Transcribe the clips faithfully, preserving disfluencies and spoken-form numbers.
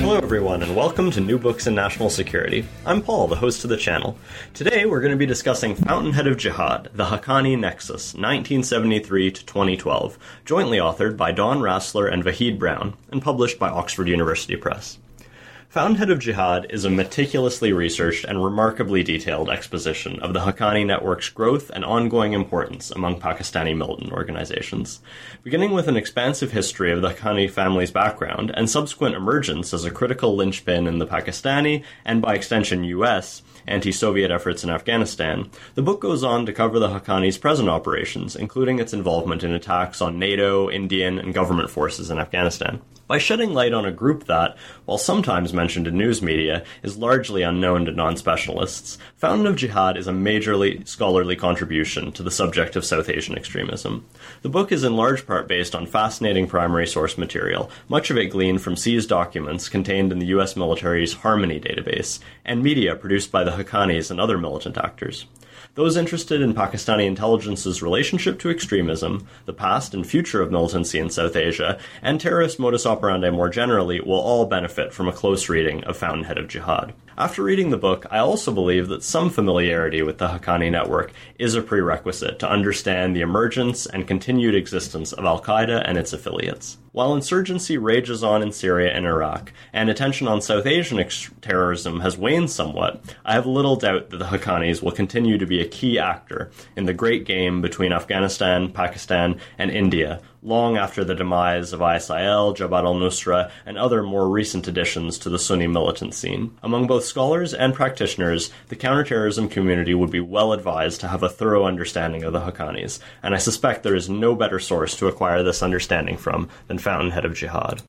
Hello everyone, and welcome to New Books in National Security. I'm Paul, the host of the channel. Today we're going to be discussing Fountainhead of Jihad, the Haqqani Nexus, nineteen seventy-three to twenty twelve, jointly authored by Don Rassler and Vahid Brown, and published by Oxford University Press. Fountainhead of Jihad is a meticulously researched and remarkably detailed exposition of the Haqqani network's growth and ongoing importance among Pakistani militant organizations, beginning with an expansive history of the Haqqani family's background and subsequent emergence as a critical linchpin in the Pakistani, and by extension U S, anti-Soviet efforts in Afghanistan. The book goes on to cover the Haqqani's present operations, including its involvement in attacks on NATO, Indian, and government forces in Afghanistan, by shedding light on a group that, while sometimes mentioned in news media, is largely unknown to non-specialists. Fountainhead of Jihad is a majorly scholarly contribution to the subject of South Asian extremism. The book is in large part based on fascinating primary source material, much of it gleaned from seized documents contained in the U S military's Harmony database, and media produced by the Haqqanis and other militant actors. Those interested in Pakistani intelligence's relationship to extremism, the past and future of militancy in South Asia, and terrorist modus operandi more generally will all benefit from a close reading of Fountainhead of Jihad. After reading the book, I also believe that some familiarity with the Haqqani network is a prerequisite to understand the emergence and continued existence of Al-Qaeda and its affiliates. While insurgency rages on in Syria and Iraq, and attention on South Asian ex- terrorism has waned somewhat, I have little doubt that the Haqqanis will continue to be a key actor in the great game between Afghanistan, Pakistan, and India, long after the demise of I S I L, Jabhat al-Nusra, and other more recent additions to the Sunni militant scene. Among both scholars and practitioners, the counterterrorism community would be well advised to have a thorough understanding of the Haqqanis, and I suspect there is no better source to acquire this understanding from than Fountainhead of Jihad.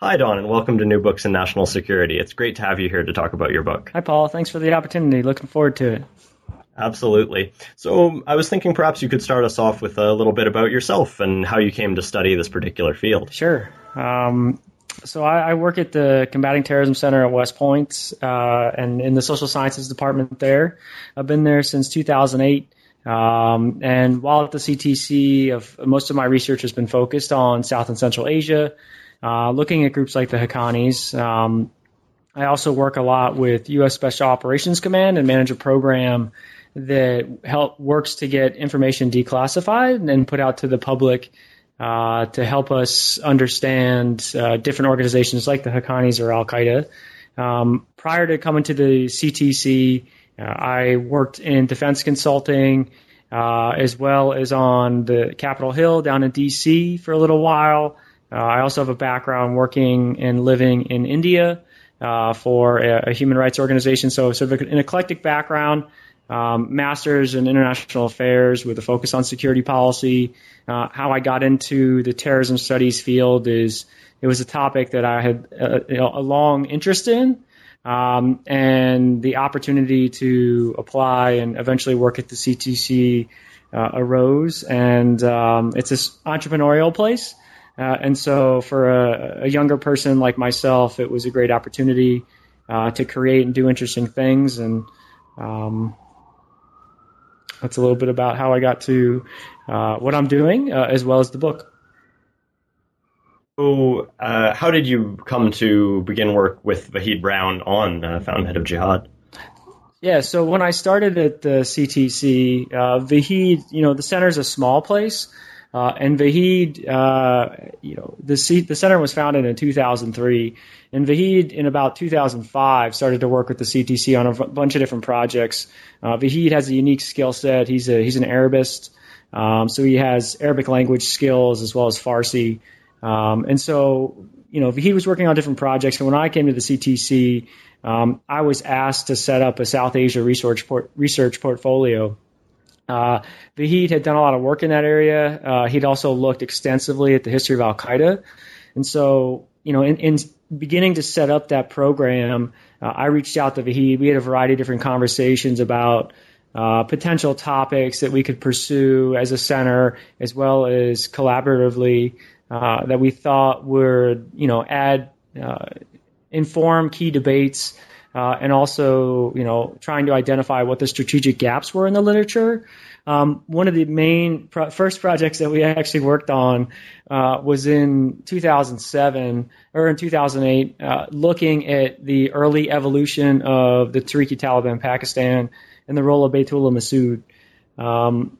Hi, Dawn, and welcome to New Books in National Security. It's great to have you here to talk about your book. Hi, Paul. Thanks for the opportunity. Looking forward to it. Absolutely. So I was thinking perhaps you could start us off with a little bit about yourself and how you came to study this particular field. Sure. Um, so I, I work at the Combating Terrorism Center at West Point uh, and in the Social Sciences Department there. I've been there since two thousand eight. Um, and while at the C T C, of, most of my research has been focused on South and Central Asia, uh, looking at groups like the Haqqanis. Um, I also work a lot with U S Special Operations Command and manage a program that help works to get information declassified and then put out to the public uh, to help us understand uh, different organizations like the Haqqanis or Al-Qaeda. Um, prior to coming to the C T C, uh, I worked in defense consulting uh, as well as on the Capitol Hill down in D C for a little while. Uh, I also have a background working and living in India uh, for a, a human rights organization, so sort of an eclectic background. Um, master's in international affairs with a focus on security policy. Uh, how I got into the terrorism studies field is it was a topic that I had a, a long interest in, um, and the opportunity to apply and eventually work at the C T C uh, arose. And um, it's this entrepreneurial place, uh, and so for a, a younger person like myself, it was a great opportunity uh, to create and do interesting things. And Um, That's a little bit about how I got to uh, what I'm doing, uh, as well as the book. So, uh, how did you come to begin work with Vahid Brown on uh, Fountainhead of Jihad? Yeah, so when I started at the C T C, uh, Vahid, you know, the center's a small place, uh, and Vahid, uh, you know, the C- the center was founded in two thousand three, and Vahid, in about two thousand five, started to work with the C T C on a v- bunch of different projects. Uh, Vahid has a unique skill set. He's a he's an Arabist, um, so he has Arabic language skills as well as Farsi. Um, and so, you know, Vahid was working on different projects. And when I came to the C T C, um, I was asked to set up a South Asia research por- research portfolio. Uh, Vahid had done a lot of work in that area. Uh, he'd also looked extensively at the history of Al-Qaeda. And so, you know, in, in beginning to set up that program, uh, I reached out to Vahid. We had a variety of different conversations about uh, potential topics that we could pursue as a center, as well as collaboratively uh, that we thought would, you know, add, uh, inform key debates. Uh, and also, you know, trying to identify what the strategic gaps were in the literature. Um, one of the main pro- first projects that we actually worked on uh, was in two thousand seven or in two thousand eight, uh, looking at the early evolution of the Tehrik-i-Taliban Pakistan and the role of Baitullah Mehsud. Um,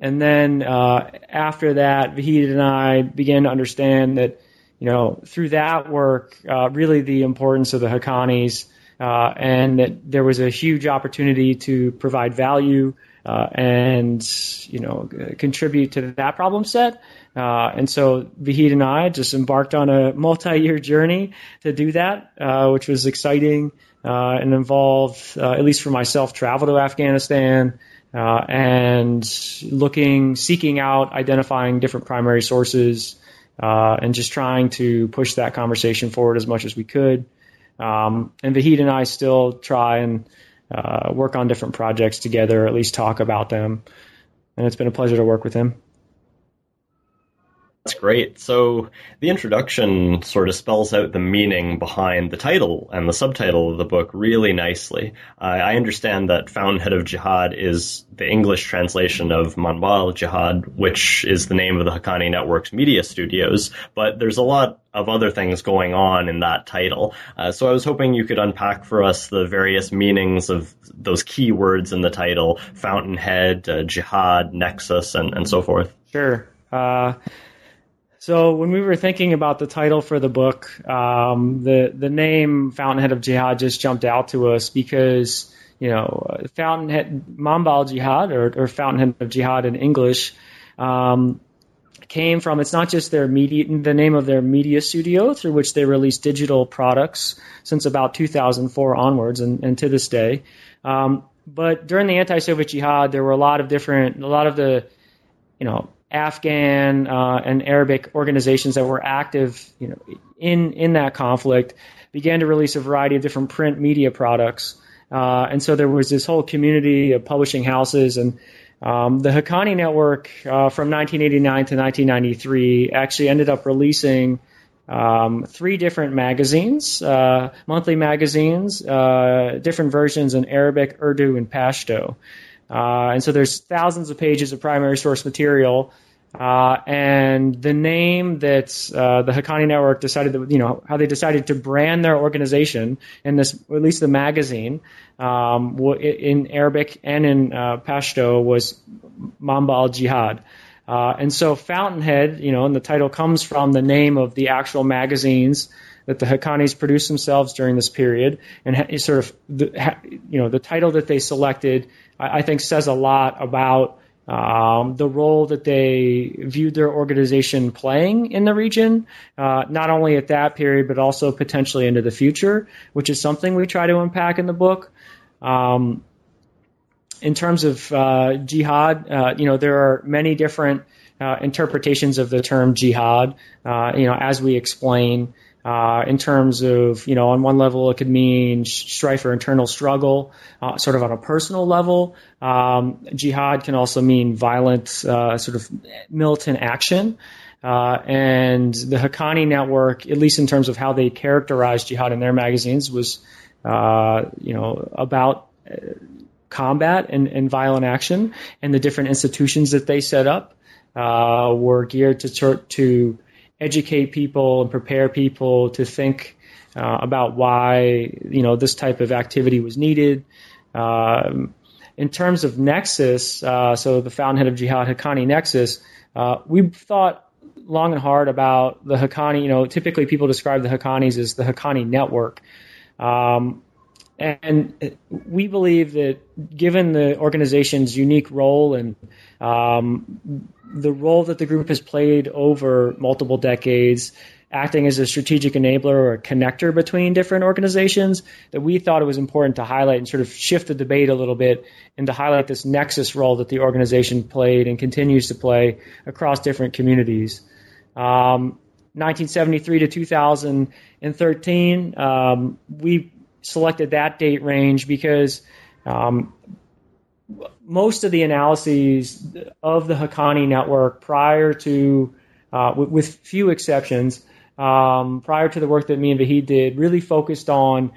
and then uh, after that, Vahid and I began to understand that, you know, through that work, uh, really the importance of the Haqqanis. Uh, and that there was a huge opportunity to provide value uh, and, you know, contribute to that problem set. Uh, and so Vahid and I just embarked on a multi-year journey to do that, uh, which was exciting uh, and involved, uh, at least for myself, travel to Afghanistan uh, and looking, seeking out, identifying different primary sources uh, and just trying to push that conversation forward as much as we could. Um, and Vahid and I still try and uh, work on different projects together, or at least talk about them. And it's been a pleasure to work with him. That's great. So the introduction sort of spells out the meaning behind the title and the subtitle of the book really nicely. Uh, I understand that Fountainhead of Jihad is the English translation of Manba al-Jihad, which is the name of the Haqqani Network's media studios, but there's a lot of other things going on in that title. Uh, so I was hoping you could unpack for us the various meanings of those key words in the title, Fountainhead, uh, Jihad, Nexus, and, and so forth. Sure. Uh... So when we were thinking about the title for the book, um, the the name Fountainhead of Jihad just jumped out to us because, you know, Fountainhead, Manba al-Jihad, or, or Fountainhead of Jihad in English, um, came from, it's not just their media, the name of their media studio through which they release digital products since about two thousand four onwards and, and to this day. Um, but during the anti-Soviet jihad, there were a lot of different, a lot of the, you know, Afghan uh, and Arabic organizations that were active, you know, in in that conflict began to release a variety of different print media products, uh, and so there was this whole community of publishing houses, and um, the Haqqani Network uh, from nineteen eighty-nine to nineteen ninety-three actually ended up releasing um, three different magazines, uh, monthly magazines, uh, different versions in Arabic, Urdu, and Pashto. Uh, and so there's thousands of pages of primary source material, uh, and the name that uh, the Haqqani Network decided, that, you know, how they decided to brand their organization in this, or at least the magazine, um, in Arabic and in uh, Pashto was Manba al-Jihad. Uh, and so Fountainhead, you know, and the title comes from the name of the actual magazines that the Haqqanis produced themselves during this period, and sort of, the, you know, the title that they selected, I think, says a lot about um, the role that they viewed their organization playing in the region, uh, not only at that period, but also potentially into the future, which is something we try to unpack in the book. Um, in terms of uh, jihad, uh, you know, there are many different uh, interpretations of the term jihad, uh, you know, as we explain. Uh, in terms of, you know, on one level, it could mean strife or internal struggle, uh, sort of on a personal level. Um, jihad can also mean violent, uh, sort of militant action. Uh, and the Haqqani Network, at least in terms of how they characterized jihad in their magazines, was, uh, you know, about combat and, and violent action. And the different institutions that they set up uh, were geared to to educate people and prepare people to think uh, about why, you know, this type of activity was needed. Um, in terms of Nexus, uh, so the Fountainhead of Jihad, Haqqani Nexus, uh, we thought long and hard about the Haqqani, you know, typically people describe the Haqqanis as the Haqqani Network. Um, and we believe that given the organization's unique role and um, the role that the group has played over multiple decades, acting as a strategic enabler or a connector between different organizations, that we thought it was important to highlight and sort of shift the debate a little bit and to highlight this nexus role that the organization played and continues to play across different communities. Um, nineteen seventy-three to two thousand thirteen, um, we selected that date range because um, most of the analyses of the Haqqani network prior to, uh, with, with few exceptions, um, prior to the work that me and Vahid did, really focused on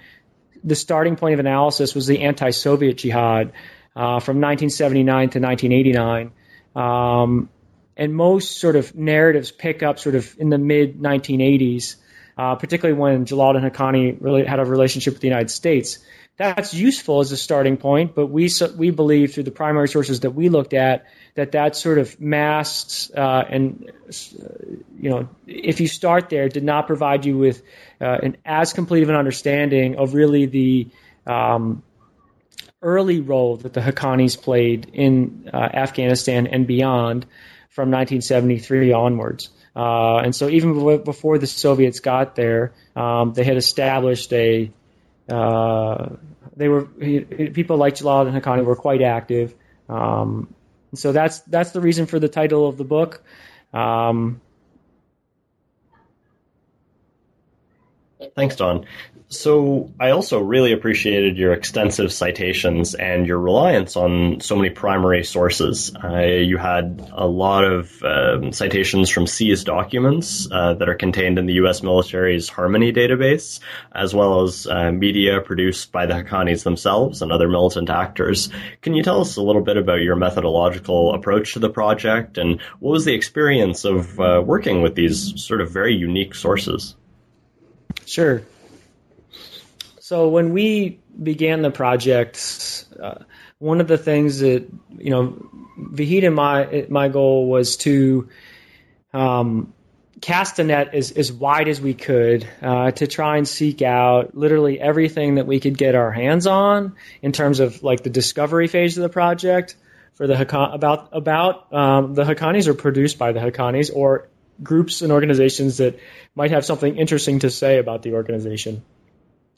the starting point of analysis was the anti-Soviet jihad uh, from nineteen seventy-nine to nineteen eighty-nine. Um, and most sort of narratives pick up sort of in the mid nineteen eighties, uh, particularly when Jalaluddin Haqqani really had a relationship with the United States. That's useful as a starting point, but we we believe through the primary sources that we looked at that that sort of masks uh, and, you know, if you start there, did not provide you with uh, an as complete of an understanding of really the um, early role that the Haqqanis played in uh, Afghanistan and beyond from nineteen seventy-three onwards. Uh, and so even before the Soviets got there, um, they had established a Uh, they were people like Jalaluddin Haqqani were quite active, um, so that's that's the reason for the title of the book. Um, Thanks, Don. So I also really appreciated your extensive citations and your reliance on so many primary sources. Uh, you had a lot of um, citations from seized documents uh, that are contained in the U S military's Harmony database, as well as uh, media produced by the Haqqanis themselves and other militant actors. Can you tell us a little bit about your methodological approach to the project, and what was the experience of uh, working with these sort of very unique sources? Sure. So when we began the project, uh, one of the things that, you know, Vahid and my my goal was to um, cast a net as, as wide as we could uh, to try and seek out literally everything that we could get our hands on in terms of like the discovery phase of the project for the Haqqani, about about um, the Haqqanis or produced by the Haqqanis or groups and organizations that might have something interesting to say about the organization.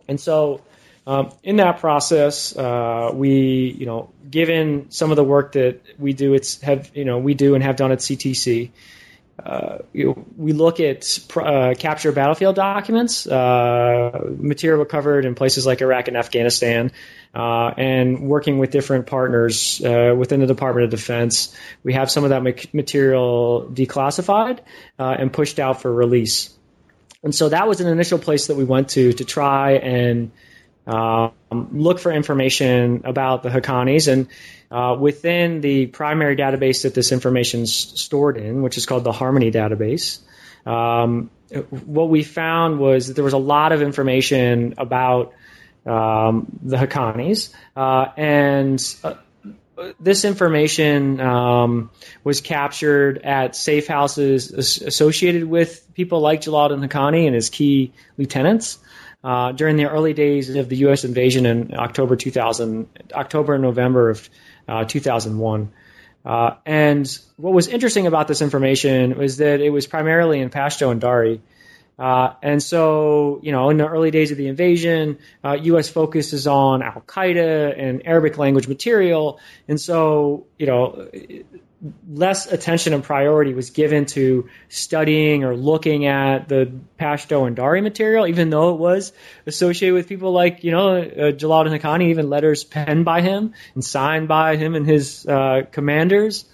And so um, in that process, uh, we, you know, given some of the work that we do, it's have, you know, we do and have done at C T C, uh, you know, we look at uh, capture battlefield documents, uh, material recovered in places like Iraq and Afghanistan, uh, and working with different partners uh, within the Department of Defense. We have some of that material declassified uh, and pushed out for release. And so that was an initial place that we went to to try and um, look for information about the Haqqanis. And uh, within the primary database that this information is stored in, which is called the Harmony database, um, what we found was that there was a lot of information about um, the Haqqanis. Uh, and uh, this information um, was captured at safe houses associated with people like Jalaluddin Haqqani and his key lieutenants uh, during the early days of the U S invasion in October two thousand, October and November of uh, two thousand one. Uh, and what was interesting about this information was that it was primarily in Pashto and Dari. Uh, and so, you know, in the early days of the invasion, uh, U S focuses on Al-Qaeda and Arabic language material. And so, you know, less attention and priority was given to studying or looking at the Pashto and Dari material, even though it was associated with people like, you know, uh, Jalaluddin Haqqani, even letters penned by him and signed by him and his uh, commanders.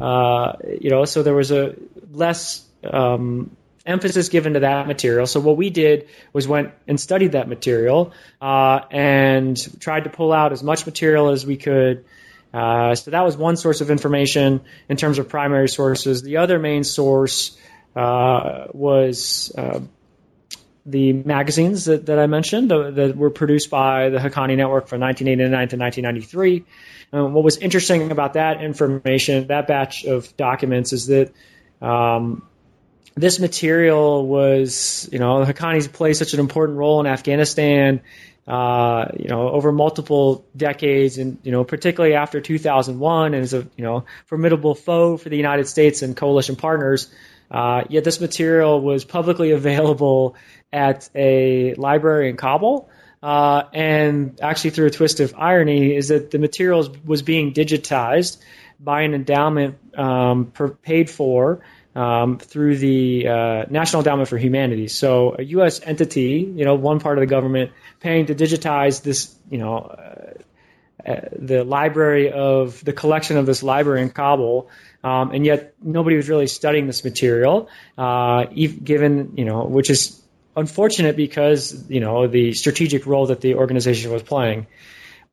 Uh, you know, so there was a less... Um, emphasis given to that material. So what we did was went and studied that material uh, and tried to pull out as much material as we could. Uh, so that was one source of information in terms of primary sources. The other main source uh, was uh, the magazines that, that I mentioned uh, that were produced by the Haqqani Network from nineteen eighty-nine to nineteen ninety-three. Um, what was interesting about that information, that batch of documents, is that um, this material was, you know, the Haqqanis play such an important role in Afghanistan, uh, you know, over multiple decades and, you know, particularly after two thousand one, and is a, you know, formidable foe for the United States and coalition partners. Uh, yet this material was publicly available at a library in Kabul. Uh, and actually, through a twist of irony, is that the material was being digitized by an endowment um, per, paid for um, through the uh, National Endowment for Humanities. So a U S entity, you know, one part of the government paying to digitize this, you know, uh, uh, the library of the collection of this library in Kabul. Um, and yet nobody was really studying this material, uh, given, you know, which is unfortunate because, you know, the strategic role that the organization was playing.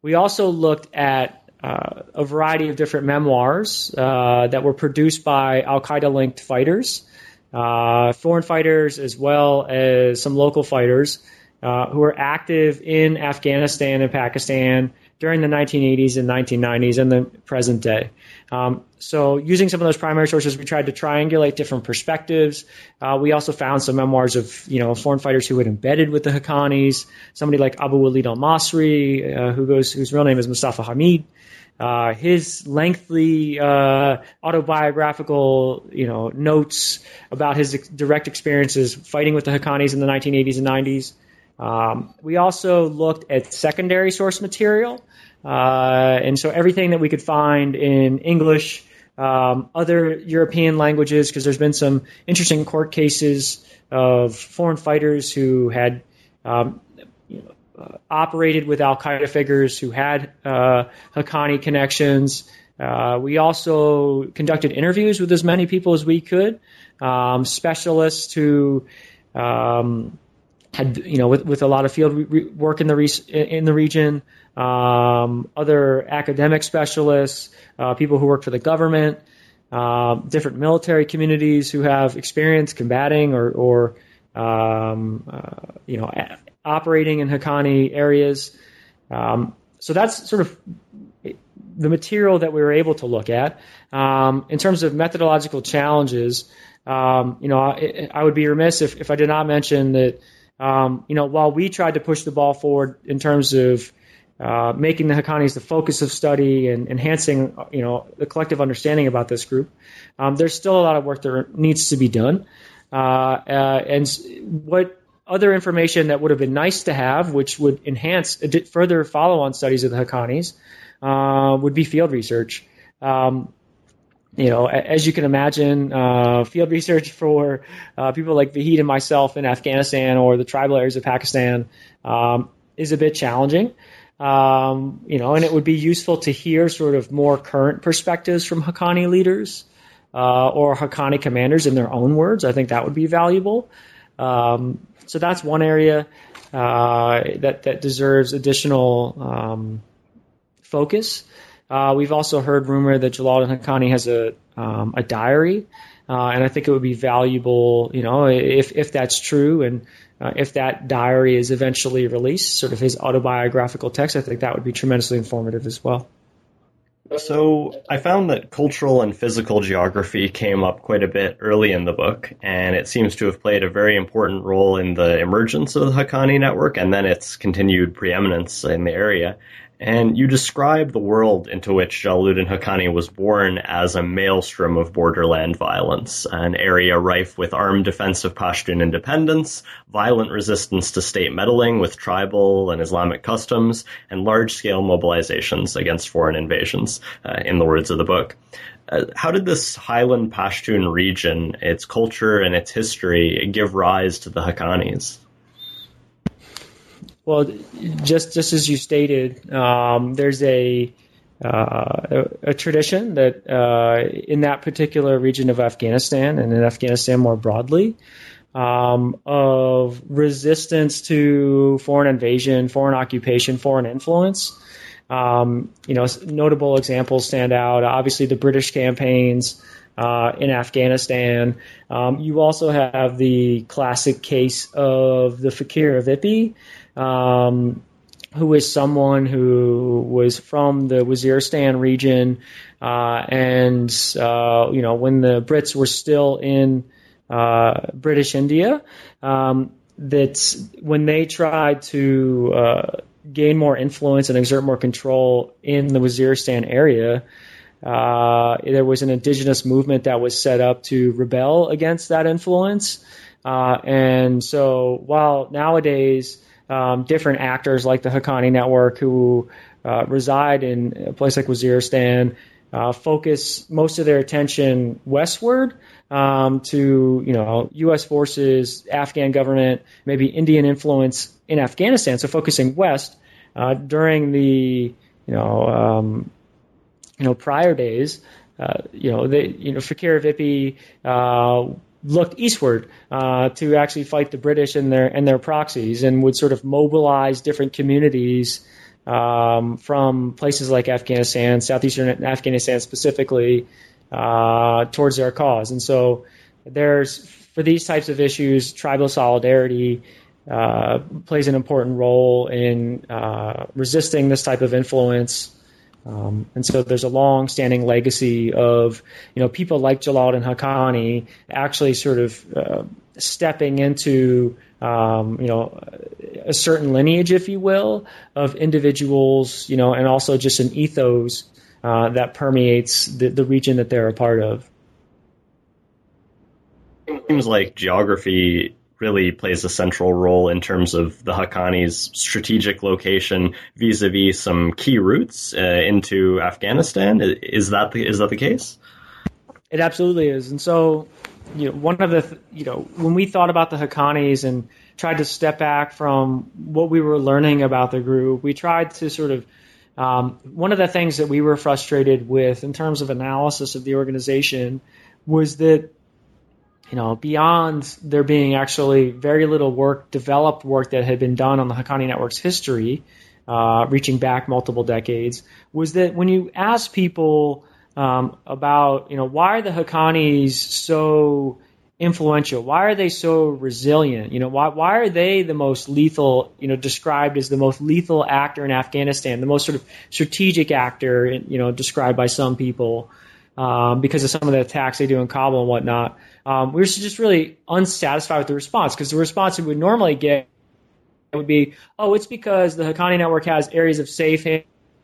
We also looked at uh, a variety of different memoirs uh, that were produced by Al-Qaeda-linked fighters, uh, foreign fighters, as well as some local fighters uh, who were active in Afghanistan and Pakistan during the nineteen eighties and nineteen nineties and the present day. Um, so using some of those primary sources, we tried to triangulate different perspectives. Uh, we also found some memoirs of, you know, foreign fighters who had embedded with the Haqqanis, somebody like Abu Walid Al Masri, uh, who goes, whose real name is Mustafa Hamid. Uh, his lengthy uh, autobiographical, you know, notes about his direct experiences fighting with the Haqqanis in the nineteen eighties and nineties. Um, we also looked at secondary source material, uh, and so everything that we could find in English, um, other European languages, because there's been some interesting court cases of foreign fighters who had um, you know, uh, operated with Al-Qaeda figures who had uh, Haqqani connections. Uh, we also conducted interviews with as many people as we could, um, specialists who... Um, had, you know, with, with a lot of field re- work in the re- in the region, um, other academic specialists, uh, people who work for the government, uh, different military communities who have experience combating or, or um, uh, you know, a- operating in Haqqani areas. Um, so that's sort of the material that we were able to look at. Um, in terms of methodological challenges, um, you know, I, I would be remiss if, if I did not mention that. Um, you know, while we tried to push the ball forward in terms of uh, making the Haqqanis the focus of study and enhancing, you know, the collective understanding about this group, um, there's still a lot of work that needs to be done. Uh, uh, and what other information that would have been nice to have, which would enhance further follow-on studies of the Haqqanis, uh, would be field research. Um, You know, as you can imagine, uh, field research for uh, people like Vahid and myself in Afghanistan or the tribal areas of Pakistan um, is a bit challenging. Um, you know, and it would be useful to hear sort of more current perspectives from Haqqani leaders uh, or Haqqani commanders in their own words. I think that would be valuable. Um, so that's one area uh, that, that deserves additional um, focus. Uh, we've also heard rumor that Jalaluddin Haqqani has a um, a diary, uh, and I think it would be valuable, you know, if if that's true, and uh, if that diary is eventually released, sort of his autobiographical text. I think that would be tremendously informative as well. So I found that cultural and physical geography came up quite a bit early in the book, and it seems to have played a very important role in the emergence of the Haqqani network and then its continued preeminence in the area. And you describe the world into which Jalaluddin Haqqani was born as a maelstrom of borderland violence, an area rife with armed defense of Pashtun independence, violent resistance to state meddling with tribal and Islamic customs, and large-scale mobilizations against foreign invasions, uh, in the words of the book. Uh, how did this Highland Pashtun region, its culture and its history, give rise to the Haqqanis? Well, just just as you stated, um, there's a, uh, a a tradition that uh, in that particular region of Afghanistan and in Afghanistan more broadly, um, of resistance to foreign invasion, foreign occupation, foreign influence. Um, you know, notable examples stand out. Obviously, the British campaigns uh, in Afghanistan. Um, you also have the classic case of the Fakir of Ipi, Um, who is someone who was from the Waziristan region, uh, and uh, you know, when the Brits were still in uh, British India, um, that when they tried to uh, gain more influence and exert more control in the Waziristan area, Uh, there was an indigenous movement that was set up to rebel against that influence. Uh, and so while nowadays um, different actors like the Haqqani Network who uh, reside in a place like Waziristan uh, focus most of their attention westward um, to, you know, U S forces, Afghan government, maybe Indian influence in Afghanistan. So focusing west uh, during the, you know, um, you know, prior days, uh, you know, they, you know, Fakir of Ipi, uh, looked eastward uh, to actually fight the British and their and their proxies, and would sort of mobilize different communities um, from places like Afghanistan, southeastern Afghanistan specifically, uh, towards their cause. And so, there's for these types of issues, tribal solidarity uh, plays an important role in uh, resisting this type of influence. Um, and so there's a long-standing legacy of, you know, people like Jalaluddin Haqqani actually sort of uh, stepping into, um, you know, a certain lineage, if you will, of individuals, you know, and also just an ethos uh, that permeates the, the region that they're a part of. It seems like geography really plays a central role in terms of the Haqqani's strategic location vis-a-vis some key routes uh, into Afghanistan. Is that the, is that the case? It absolutely is. And so, you know, one of the, th- you know, when we thought about the Haqqanis and tried to step back from what we were learning about the group, we tried to sort of, um, one of the things that we were frustrated with in terms of analysis of the organization was that, you know, beyond there being actually very little work, developed work that had been done on the Haqqani Network's history, uh, reaching back multiple decades, was that when you ask people um, about, you know, why are the Haqqanis so influential? Why are they so resilient? You know, why why are they the most lethal, you know, described as the most lethal actor in Afghanistan, the most sort of strategic actor, you know, described by some people um, because of some of the attacks they do in Kabul and whatnot. Um, we were just really unsatisfied with the response, because the response we would normally get would be, oh, it's because the Haqqani Network has areas of safe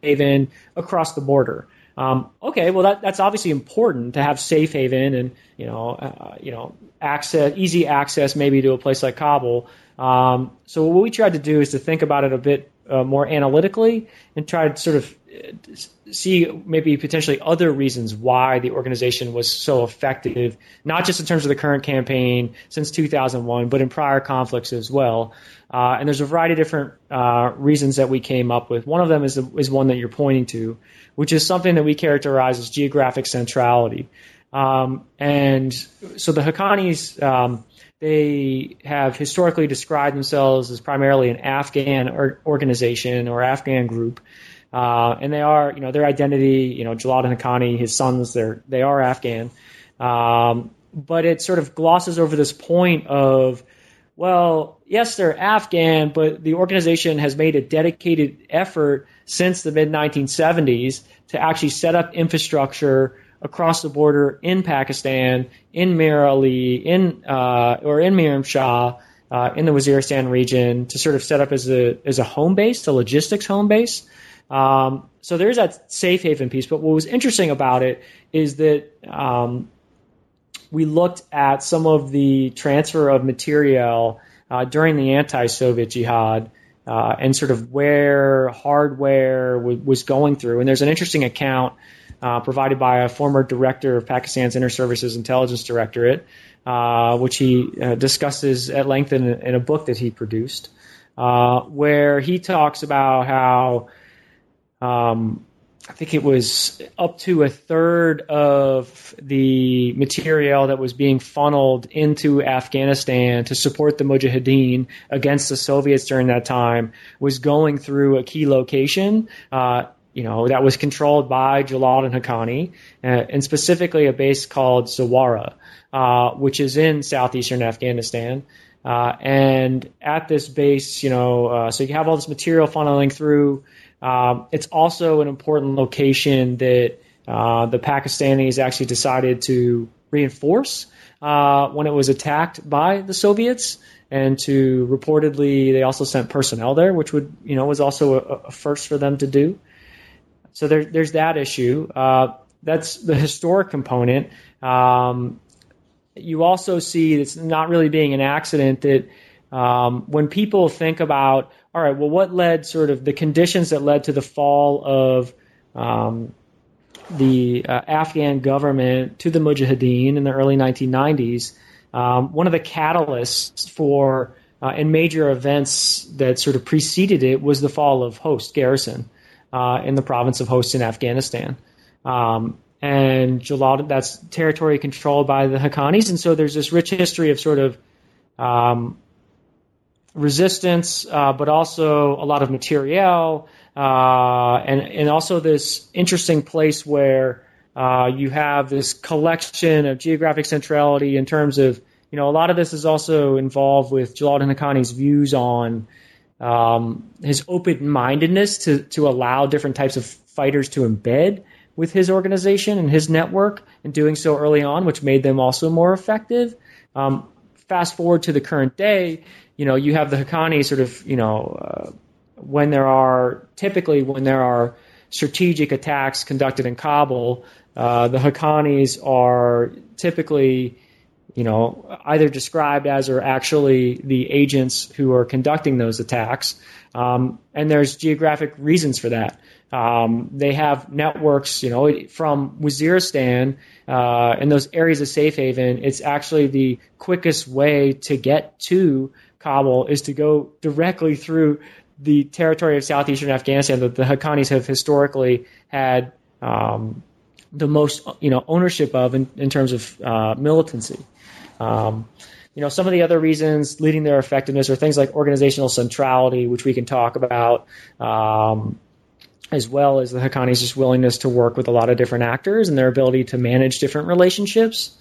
haven across the border. Um, okay, well, that, that's obviously important to have safe haven and, you know, uh, you know, access, easy access maybe to a place like Kabul. Um, so what we tried to do is to think about it a bit uh, more analytically and try to sort of see maybe potentially other reasons why the organization was so effective, not just in terms of the current campaign since two thousand one, but in prior conflicts as well. Uh, and there's a variety of different uh, reasons that we came up with. One of them is, is one that you're pointing to, which is something that we characterize as geographic centrality. Um, and so the Haqqanis, um, they have historically described themselves as primarily an Afghan or organization or Afghan group. Uh, and they are, you know, their identity, you know, Jalaluddin Haqqani, his sons, they're, they are Afghan. Um, but it sort of glosses over this point of, well, yes, they're Afghan, but the organization has made a dedicated effort since the mid nineteen seventies to actually set up infrastructure across the border in Pakistan, in Mir Ali, in, uh, or in Miram Shah, uh, in the Waziristan region, to sort of set up as a, as a home base, a logistics home base. Um, so there's that safe haven piece. But what was interesting about it is that um, we looked at some of the transfer of material uh, during the anti-Soviet jihad uh, and sort of where hardware w- was going through. And there's an interesting account uh, provided by a former director of Pakistan's Inter-Services Intelligence Directorate, uh, which he uh, discusses at length in a, in a book that he produced, uh, where he talks about how Um, I think it was up to a third of the material that was being funneled into Afghanistan to support the Mujahideen against the Soviets during that time was going through a key location, uh, you know, that was controlled by Jalaluddin Haqqani, uh, and specifically a base called Zawara, uh, which is in southeastern Afghanistan. Uh, and at this base, you know, uh, so you have all this material funneling through. Um, it's also an important location that uh, the Pakistanis actually decided to reinforce uh, when it was attacked by the Soviets, and to reportedly they also sent personnel there, which would you know was also a, a first for them to do. So there, there's that issue. Uh, that's the historic component. Um, you also see it's not really being an accident that um, when people think about, all right, well, what led sort of the conditions that led to the fall of um, the uh, Afghan government to the Mujahideen in the early nineteen nineties, um, one of the catalysts for uh, and major events that sort of preceded it was the fall of Khost Garrison uh, in the province of Khost in Afghanistan. Um, and Jalal, that's territory controlled by the Haqqanis. And so there's this rich history of sort of um, resistance, uh, but also a lot of materiel, uh, and, and also this interesting place where uh, you have this collection of geographic centrality in terms of, you know, a lot of this is also involved with Jalaluddin Haqqani's views on um, his open-mindedness to, to allow different types of fighters to embed with his organization and his network, and doing so early on, which made them also more effective. Um, fast forward to the current day, you know, you have the Haqqani sort of, you know, uh, when there are, typically when there are strategic attacks conducted in Kabul, uh, the Haqqanis are typically, you know, either described as or actually the agents who are conducting those attacks. Um, and there's geographic reasons for that. Um, they have networks, you know, from Waziristan uh, and those areas of safe haven. It's actually the quickest way to get to Kabul is to go directly through the territory of southeastern Afghanistan that the Haqqanis have historically had um, the most, you know, ownership of in, in terms of uh, militancy. Um, you know, some of the other reasons leading their effectiveness are things like organizational centrality, which we can talk about. Um, as well as the Haqqanis' just willingness to work with a lot of different actors and their ability to manage different relationships.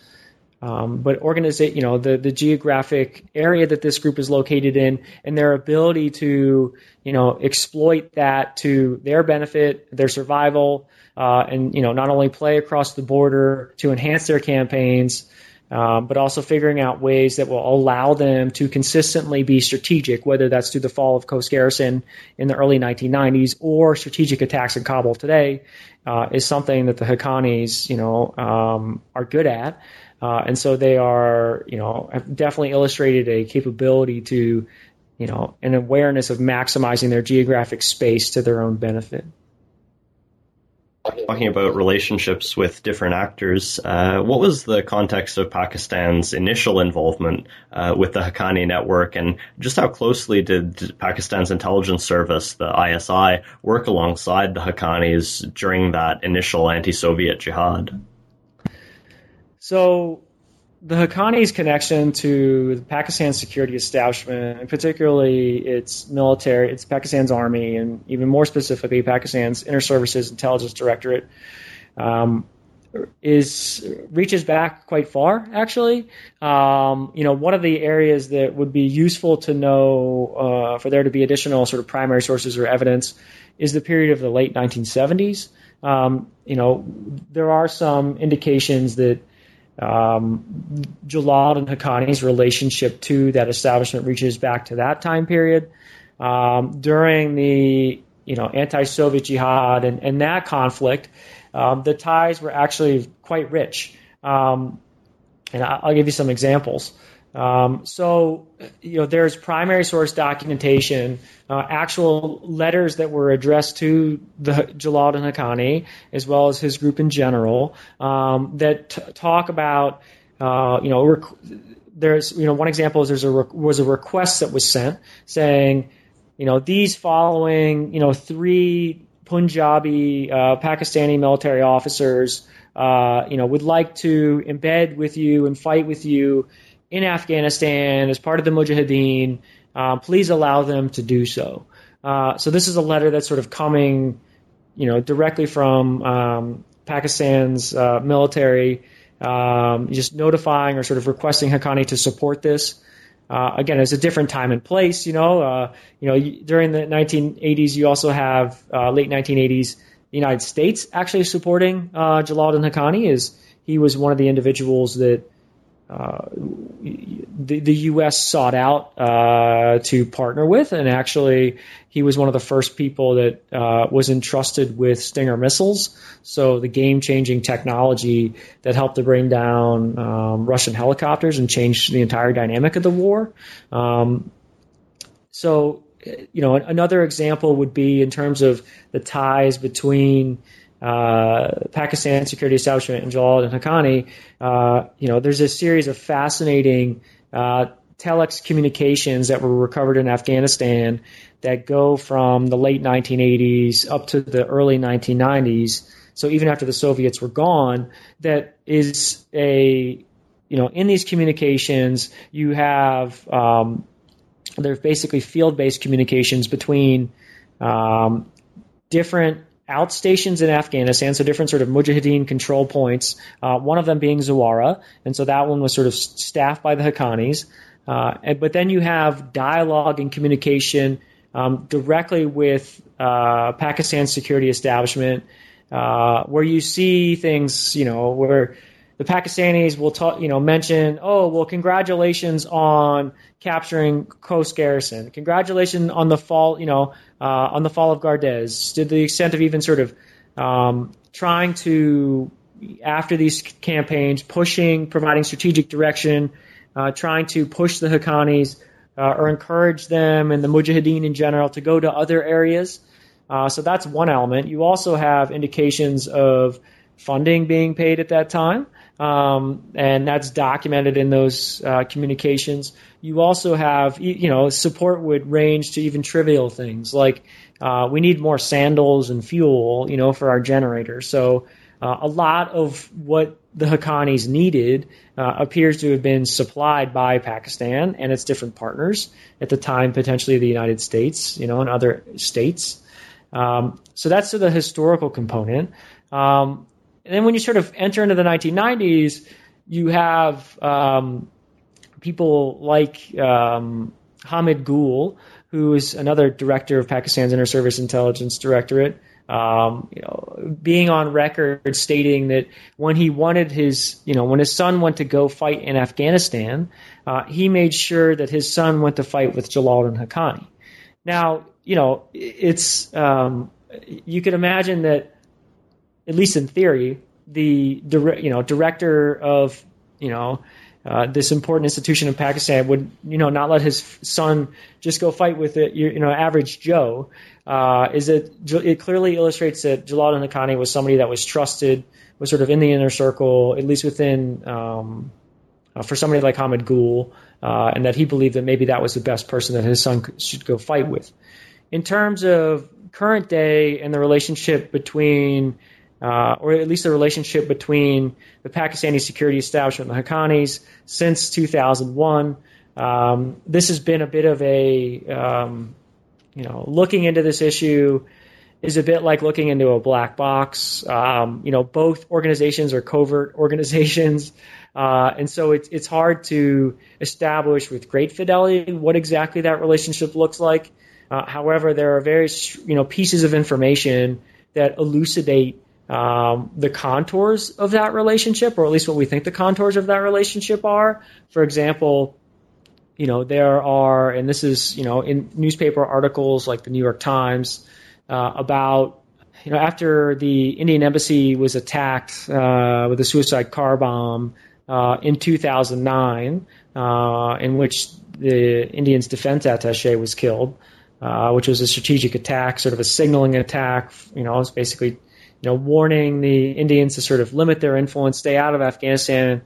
Um, but organize, you know, the, the geographic area that this group is located in and their ability to, you know, exploit that to their benefit, their survival, uh, and, you know, not only play across the border to enhance their campaigns, um, but also figuring out ways that will allow them to consistently be strategic, whether that's through the fall of Khost Garrison in the early nineteen nineties or strategic attacks in Kabul today, uh, is something that the Haqqanis, you know, um, are good at. Uh, and so they are, you know, have definitely illustrated a capability to, you know, an awareness of maximizing their geographic space to their own benefit. Talking about relationships with different actors, uh, what was the context of Pakistan's initial involvement uh, with the Haqqani network, and just how closely did, did Pakistan's intelligence service, the I S I, work alongside the Haqqanis during that initial anti-Soviet jihad? So the Haqqanis' connection to the Pakistan security establishment, and particularly its military, its Pakistan's army, and even more specifically Pakistan's Inter-Services Intelligence Directorate, um, is reaches back quite far, actually. Um, you know, one of the areas that would be useful to know uh, for there to be additional sort of primary sources or evidence is the period of the late nineteen seventies. Um, you know, there are some indications that Um, Jalal and Haqqani's relationship to that establishment reaches back to that time period. Um, during the, you know, anti-Soviet jihad and, and that conflict, um, the ties were actually quite rich. Um, and I'll give you some examples. Um, so, you know, there's primary source documentation, uh, actual letters that were addressed to the Jalaluddin Haqqani, as well as his group in general, um, that t- talk about, uh, you know, rec- there's, you know, one example is there's a rec- was a request that was sent saying, you know, these following, you know, three Punjabi, uh, Pakistani military officers, uh, you know, would like to embed with you and fight with you in Afghanistan as part of the Mujahideen, uh, please allow them to do so. Uh, so this is a letter that's sort of coming, you know, directly from um, Pakistan's uh, military, um, just notifying or sort of requesting Haqqani to support this. Uh, again, it's a different time and place, you know. Uh, you know, during the nineteen eighties, you also have uh, late nineteen eighties, the United States actually supporting uh, Jalaluddin Haqqani. Is he was one of the individuals that Uh, the, the U S sought out uh, to partner with, and actually he was one of the first people that uh, was entrusted with Stinger missiles, so the game-changing technology that helped to bring down um, Russian helicopters and change the entire dynamic of the war. Um, so, you know, another example would be in terms of the ties between Uh, Pakistan security establishment and Jalaluddin Haqqani, uh, you know, there's a series of fascinating uh, telex communications that were recovered in Afghanistan that go from the late nineteen eighties up to the early nineteen nineties. So even after the Soviets were gone, that is a, you know, in these communications, you have, um, there's basically field-based communications between um, different outstations in Afghanistan, so different sort of Mujahideen control points, uh, one of them being Zawara, and so that one was sort of staffed by the Haqqanis. Uh, and, but then you have dialogue and communication um, directly with uh, Pakistan's security establishment, uh, where you see things, you know, where the Pakistanis will talk, you know, mention, oh, well, congratulations on capturing Khost Garrison. Congratulations on the fall, you know, uh, on the fall of Gardez. To the extent of even sort of um, trying to, after these campaigns, pushing, providing strategic direction, uh, trying to push the Haqqanis uh, or encourage them and the Mujahideen in general to go to other areas. Uh, so that's one element. You also have indications of funding being paid at that time. Um, and that's documented in those uh, communications. You also have, you, you know, support would range to even trivial things like uh, we need more sandals and fuel, you know, for our generators. So uh, a lot of what the Haqqanis needed uh, appears to have been supplied by Pakistan and its different partners at the time, potentially the United States, you know, and other states. Um, so that's the historical component. Um, And then when you sort of enter into the nineteen nineties, you have um, people like um, Hamid Ghul, who is another director of Pakistan's Inter-Services Intelligence Directorate, um, you know, being on record stating that when he wanted his, you know, when his son went to go fight in Afghanistan, uh, he made sure that his son went to fight with Jalaluddin Haqqani. Now, you know, it's um, you could imagine that, at least in theory, the you know director of you know uh, this important institution in Pakistan would you know not let his son just go fight with it. You know, average Joe uh, is it. It clearly illustrates that Jalaluddin Haqqani was somebody that was trusted, was sort of in the inner circle, at least within um, uh, for somebody like Hamid Ghul, uh, and that he believed that maybe that was the best person that his son should go fight with. In terms of current day and the relationship between Uh, or at least the relationship between the Pakistani security establishment and the Haqqanis since two thousand one. Um, this has been a bit of a, um, you know, looking into this issue is a bit like looking into a black box. Um, you know, both organizations are covert organizations. Uh, and so it's, it's hard to establish with great fidelity what exactly that relationship looks like. Uh, however, there are various, you know, pieces of information that elucidate Um, the contours of that relationship, or at least what we think the contours of that relationship are. For example, you know, there are, and this is, you know, in newspaper articles like the New York Times uh, about, you know, after the Indian embassy was attacked uh, with a suicide car bomb uh, in two thousand nine, uh, in which the Indian's defense attaché was killed, uh, which was a strategic attack, sort of a signaling attack, you know, it's basically you know, warning the Indians to sort of limit their influence, stay out of Afghanistan.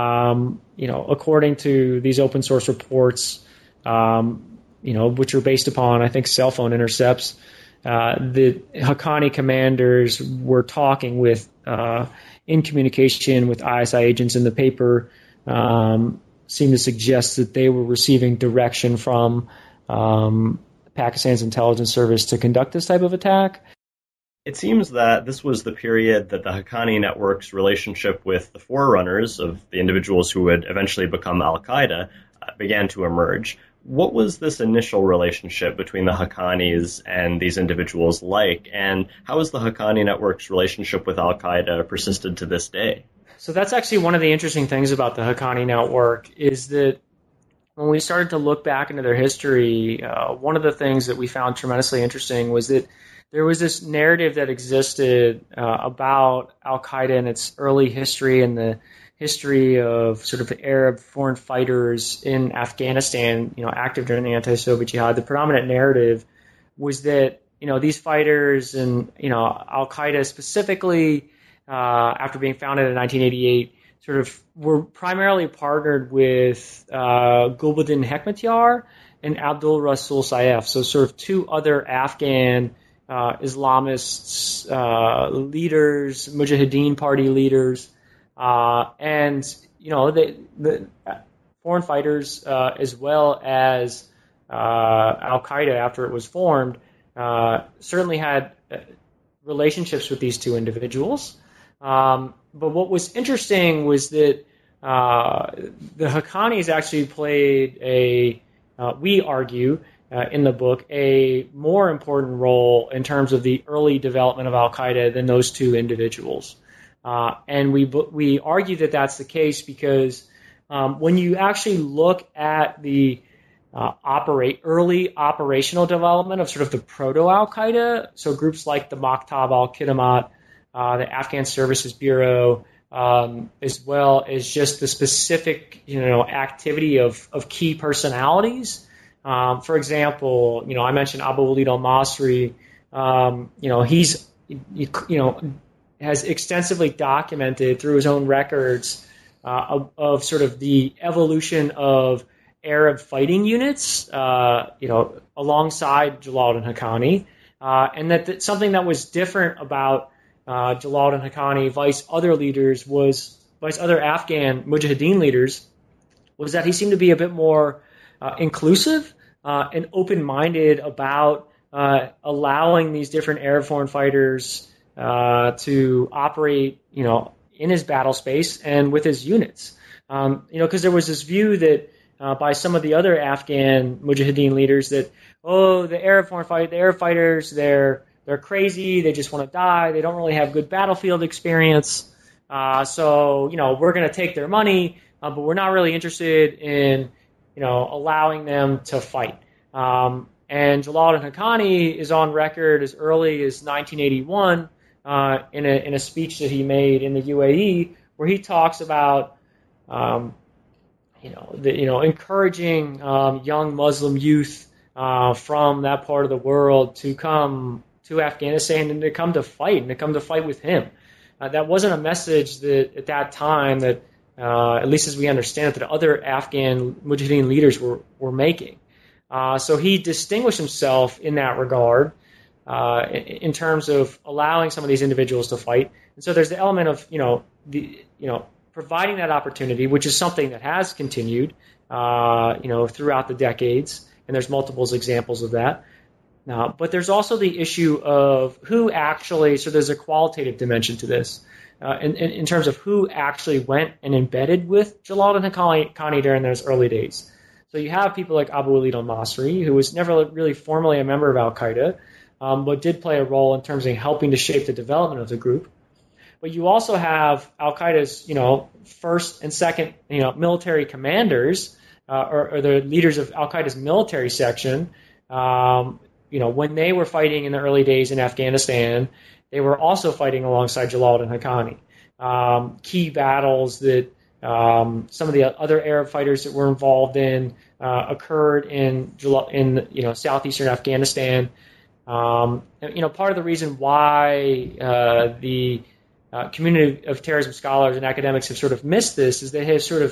Um, you know, according to these open source reports, um, you know, which are based upon, I think, cell phone intercepts, uh, the Haqqani commanders were talking with, uh, in communication with I S I agents in the paper, um, seemed to suggest that they were receiving direction from um, Pakistan's intelligence service to conduct this type of attack. It seems that this was the period that the Haqqani network's relationship with the forerunners of the individuals who would eventually become Al-Qaeda uh, began to emerge. What was this initial relationship between the Haqqanis and these individuals like, and how has the Haqqani network's relationship with Al-Qaeda persisted to this day? So that's actually one of the interesting things about the Haqqani network is that when we started to look back into their history, uh, one of the things that we found tremendously interesting was that there was this narrative that existed uh, about Al-Qaeda and its early history and the history of sort of Arab foreign fighters in Afghanistan, you know, active during the anti-Soviet jihad. The predominant narrative was that, you know, these fighters and, you know, Al-Qaeda specifically, uh, after being founded in nineteen eighty-eight, sort of were primarily partnered with uh, Gulbuddin Hekmatyar and Abdul Rasul Saif. So sort of two other Afghan uh, Islamists, uh, leaders, Mujahideen party leaders. Uh, and, you know, the, the foreign fighters, uh, as well as uh, Al-Qaeda after it was formed, uh, certainly had relationships with these two individuals. Um, but what was interesting was that uh, the Haqqanis actually played a, uh, we argue uh, in the book, a more important role in terms of the early development of Al-Qaeda than those two individuals. Uh, and we we argue that that's the case because um, when you actually look at the uh, operate early operational development of sort of the proto-Al-Qaeda, so groups like the Maktab al-Khidamat, Uh, the Afghan Services Bureau, um, as well as just the specific, you know, activity of, of key personalities. Um, for example, you know, I mentioned Abu Walid Al Masri. Um, you know, he's, you know, has extensively documented through his own records uh, of, of sort of the evolution of Arab fighting units, uh, you know, alongside Jalaluddin Haqqani, uh, and that, that something that was different about Uh, Jalaluddin Haqqani, vice other leaders, was vice other Afghan Mujahideen leaders, was that he seemed to be a bit more uh, inclusive uh, and open-minded about uh, allowing these different Arab foreign fighters uh, to operate, you know, in his battle space and with his units. Um, you know, because there was this view that uh, by some of the other Afghan Mujahideen leaders that, oh, the Arab foreign fight, the Arab fighters, they're They're crazy. They just want to die. They don't really have good battlefield experience. Uh, so, you know, we're going to take their money, uh, but we're not really interested in, you know, allowing them to fight. Um, and Jalaluddin Haqqani is on record as early as nineteen eighty-one uh, in a in a speech that he made in the U A E, where he talks about, um, you know, the, you know, encouraging um, young Muslim youth uh, from that part of the world to come to Afghanistan and to come to fight and to come to fight with him. Uh, that wasn't a message that at that time that, uh, at least as we understand it, that other Afghan Mujahideen leaders were, were making. Uh, so he distinguished himself in that regard uh, in terms of allowing some of these individuals to fight. And so there's the element of, you know, the, you know, providing that opportunity, which is something that has continued, uh, you know, throughout the decades. And there's multiple examples of that. Uh, but there's also the issue of who actually, so there's a qualitative dimension to this, uh, in, in, in terms of who actually went and embedded with Jalaluddin Haqqani during those early days. So you have people like Abu Walid al-Masri, who was never really formally a member of Al-Qaeda, um, but did play a role in terms of helping to shape the development of the group. But you also have Al-Qaeda's, you know, first and second, you know, military commanders, uh, or, or the leaders of Al-Qaeda's military section, um, you know, when they were fighting in the early days in Afghanistan, they were also fighting alongside Jalaluddin Haqqani. Um, key battles that um, some of the other Arab fighters that were involved in uh, occurred in, in you know, southeastern Afghanistan. Um, you know, part of the reason why uh, the uh, community of terrorism scholars and academics have sort of missed this is they have sort of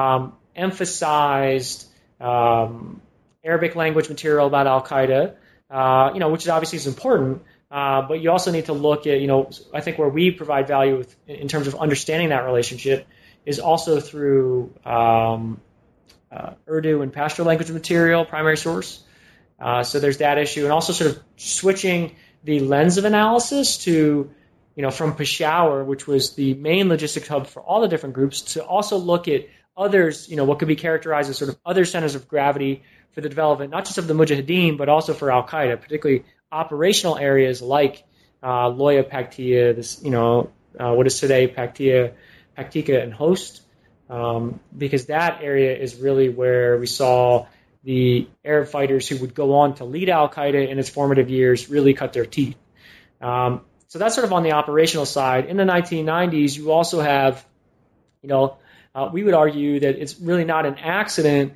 um, emphasized um, Arabic language material about Al-Qaeda, Uh, you know, which is obviously is important, uh, but you also need to look at, you know, I think where we provide value with, in terms of understanding that relationship is also through um, uh, Urdu and Pashto language material, primary source. Uh, so there's that issue, and also sort of switching the lens of analysis to, you know, from Peshawar, which was the main logistics hub for all the different groups, to also look at others, you know, what could be characterized as sort of other centers of gravity for the development, not just of the Mujahideen, but also for Al-Qaeda, particularly operational areas like uh, Loya Paktia, this, you know, uh, what is today Paktia, Aktika and Host, um, because that area is really where we saw the Arab fighters who would go on to lead al-Qaeda in its formative years really cut their teeth. Um, so that's sort of on the operational side. In the nineteen nineties, you also have, you know, uh, we would argue that it's really not an accident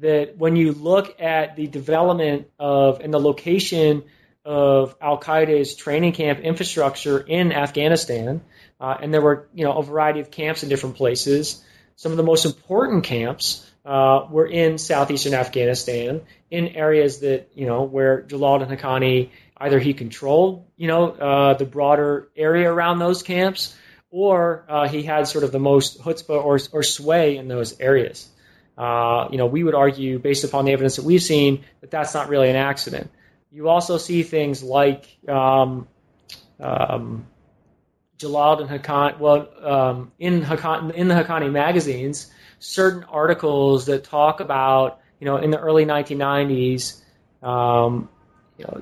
that when you look at the development of and the location of al-Qaeda's training camp infrastructure in Afghanistan, uh, and there were, you know, a variety of camps in different places. Some of the most important camps Uh, we're in southeastern Afghanistan, in areas that, you know, where Jalaluddin Haqqani, either he controlled, you know, uh, the broader area around those camps, or uh, he had sort of the most chutzpah or, or sway in those areas. Uh, you know, we would argue, based upon the evidence that we've seen, that that's not really an accident. You also see things like um, um, Jalaluddin Haqqani, well, um, in, Haqqani, in the Haqqani magazines, certain articles that talk about, you know, in the early nineteen nineties, um, you know,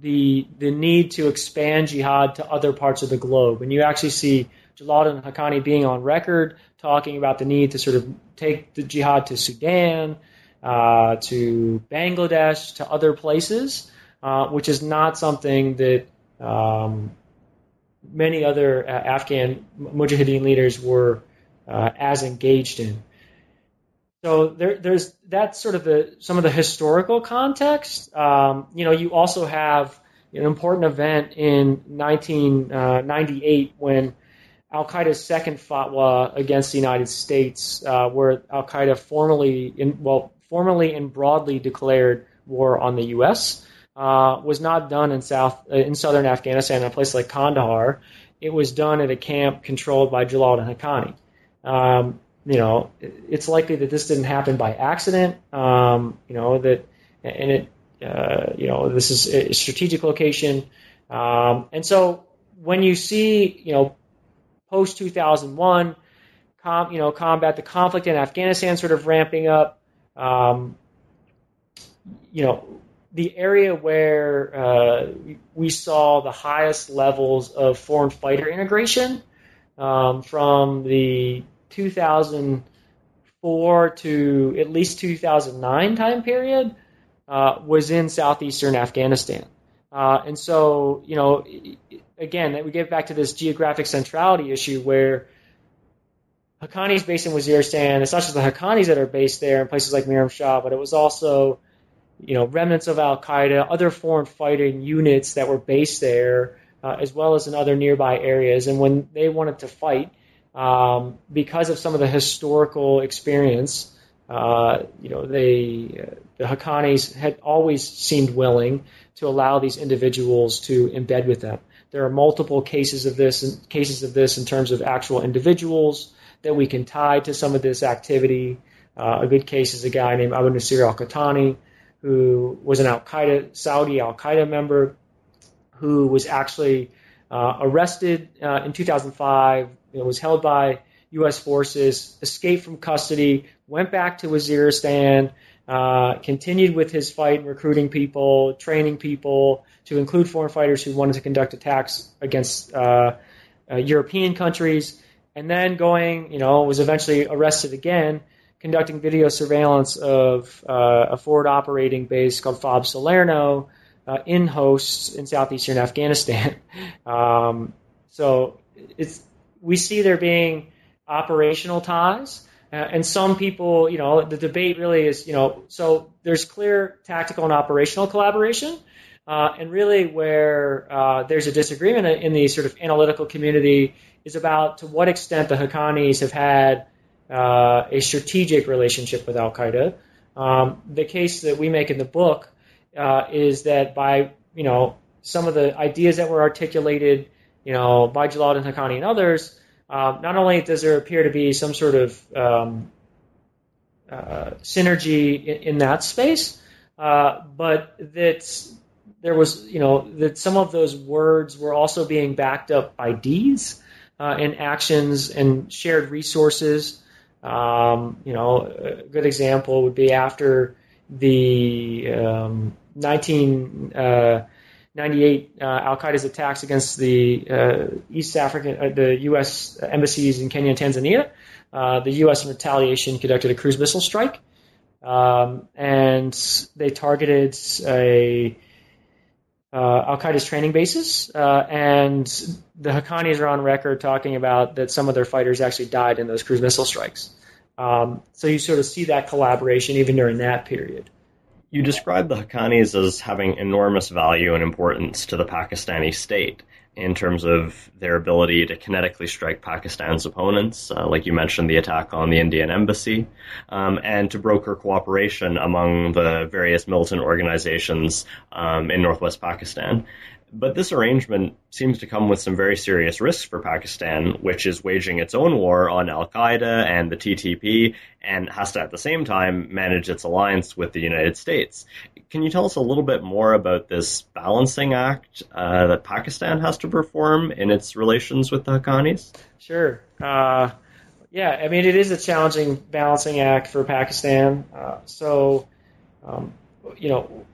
the the need to expand jihad to other parts of the globe. And you actually see Jalaluddin Haqqani being on record talking about the need to sort of take the jihad to Sudan, uh, to Bangladesh, to other places, uh, which is not something that um, many other uh, Afghan mujahideen leaders were Uh, as engaged in. So there, there's that's sort of the some of the historical context. Um, you know, you also have an important event in nineteen ninety-eight when al-Qaeda's second fatwa against the United States, uh, where al-Qaeda formally, in, well, formally and broadly declared war on the U S, uh, was not done in South uh, in southern Afghanistan, in a place like Kandahar. It was done at a camp controlled by Jalaluddin Haqqani. Um, you know, it's likely that this didn't happen by accident. Um, you know that, and it, uh, you know, this is a strategic location. Um, and so when you see, you know, post two thousand one, com, you know, combat the conflict in Afghanistan sort of ramping up. Um, you know, the area where uh, we saw the highest levels of foreign fighter integration um, from the two thousand four to at least two thousand nine time period uh, was in southeastern Afghanistan. Uh, and so, you know, again, we get back to this geographic centrality issue where Haqqani's based in Waziristan. It's not just the Haqqanis that are based there in places like Miram Shah, but it was also, you know, remnants of al-Qaeda, other foreign fighting units that were based there, uh, as well as in other nearby areas. And when they wanted to fight, Um, because of some of the historical experience, uh, you know, they, uh, the Haqqanis had always seemed willing to allow these individuals to embed with them. There are multiple cases of this, and cases of this in terms of actual individuals that we can tie to some of this activity. Uh, a good case is a guy named Abu Nasir al-Qahtani, who was an al-Qaeda Saudi al-Qaeda member, who was actually uh, arrested uh, in two thousand five. It was held by U S forces, escaped from custody, went back to Waziristan, uh, continued with his fight and recruiting people, training people, to include foreign fighters who wanted to conduct attacks against uh, uh, European countries, and then going, you know, was eventually arrested again, conducting video surveillance of uh, a forward operating base called F O B Salerno uh, in Hosts in southeastern Afghanistan. um, so it's... We see there being operational ties, uh, and some people, you know, the debate really is, you know, so there's clear tactical and operational collaboration, uh, and really where uh, there's a disagreement in the sort of analytical community is about to what extent the Haqqanis have had uh, a strategic relationship with al-Qaeda. Um, the case that we make in the book uh, is that by, you know, some of the ideas that were articulated, you know, by Jalaluddin Haqqani and others, uh, not only does there appear to be some sort of um, uh, synergy in, in that space, uh, but that there was, you know, that some of those words were also being backed up by deeds uh, and actions and shared resources. Um, you know, a good example would be after the um, 19... Uh, ninety-eight uh, Al-Qaeda's attacks against the uh, East African, uh, the U S embassies in Kenya and Tanzania. Uh, the U S in retaliation conducted a cruise missile strike, um, and they targeted a uh, Al-Qaeda's training bases. Uh, and the Haqqanis are on record talking about that some of their fighters actually died in those cruise missile strikes. Um, so you sort of see that collaboration even during that period. You describe the Haqqanis as having enormous value and importance to the Pakistani state in terms of their ability to kinetically strike Pakistan's opponents, uh, like you mentioned, the attack on the Indian embassy, um, and to broker cooperation among the various militant organizations um, in northwest Pakistan. But this arrangement seems to come with some very serious risks for Pakistan, which is waging its own war on Al-Qaeda and the T T P, and has to at the same time manage its alliance with the United States. Can you tell us a little bit more about this balancing act uh, that Pakistan has to perform in its relations with the Haqqanis? Sure. Uh, yeah, I mean, it is a challenging balancing act for Pakistan. Uh, so, um, you know,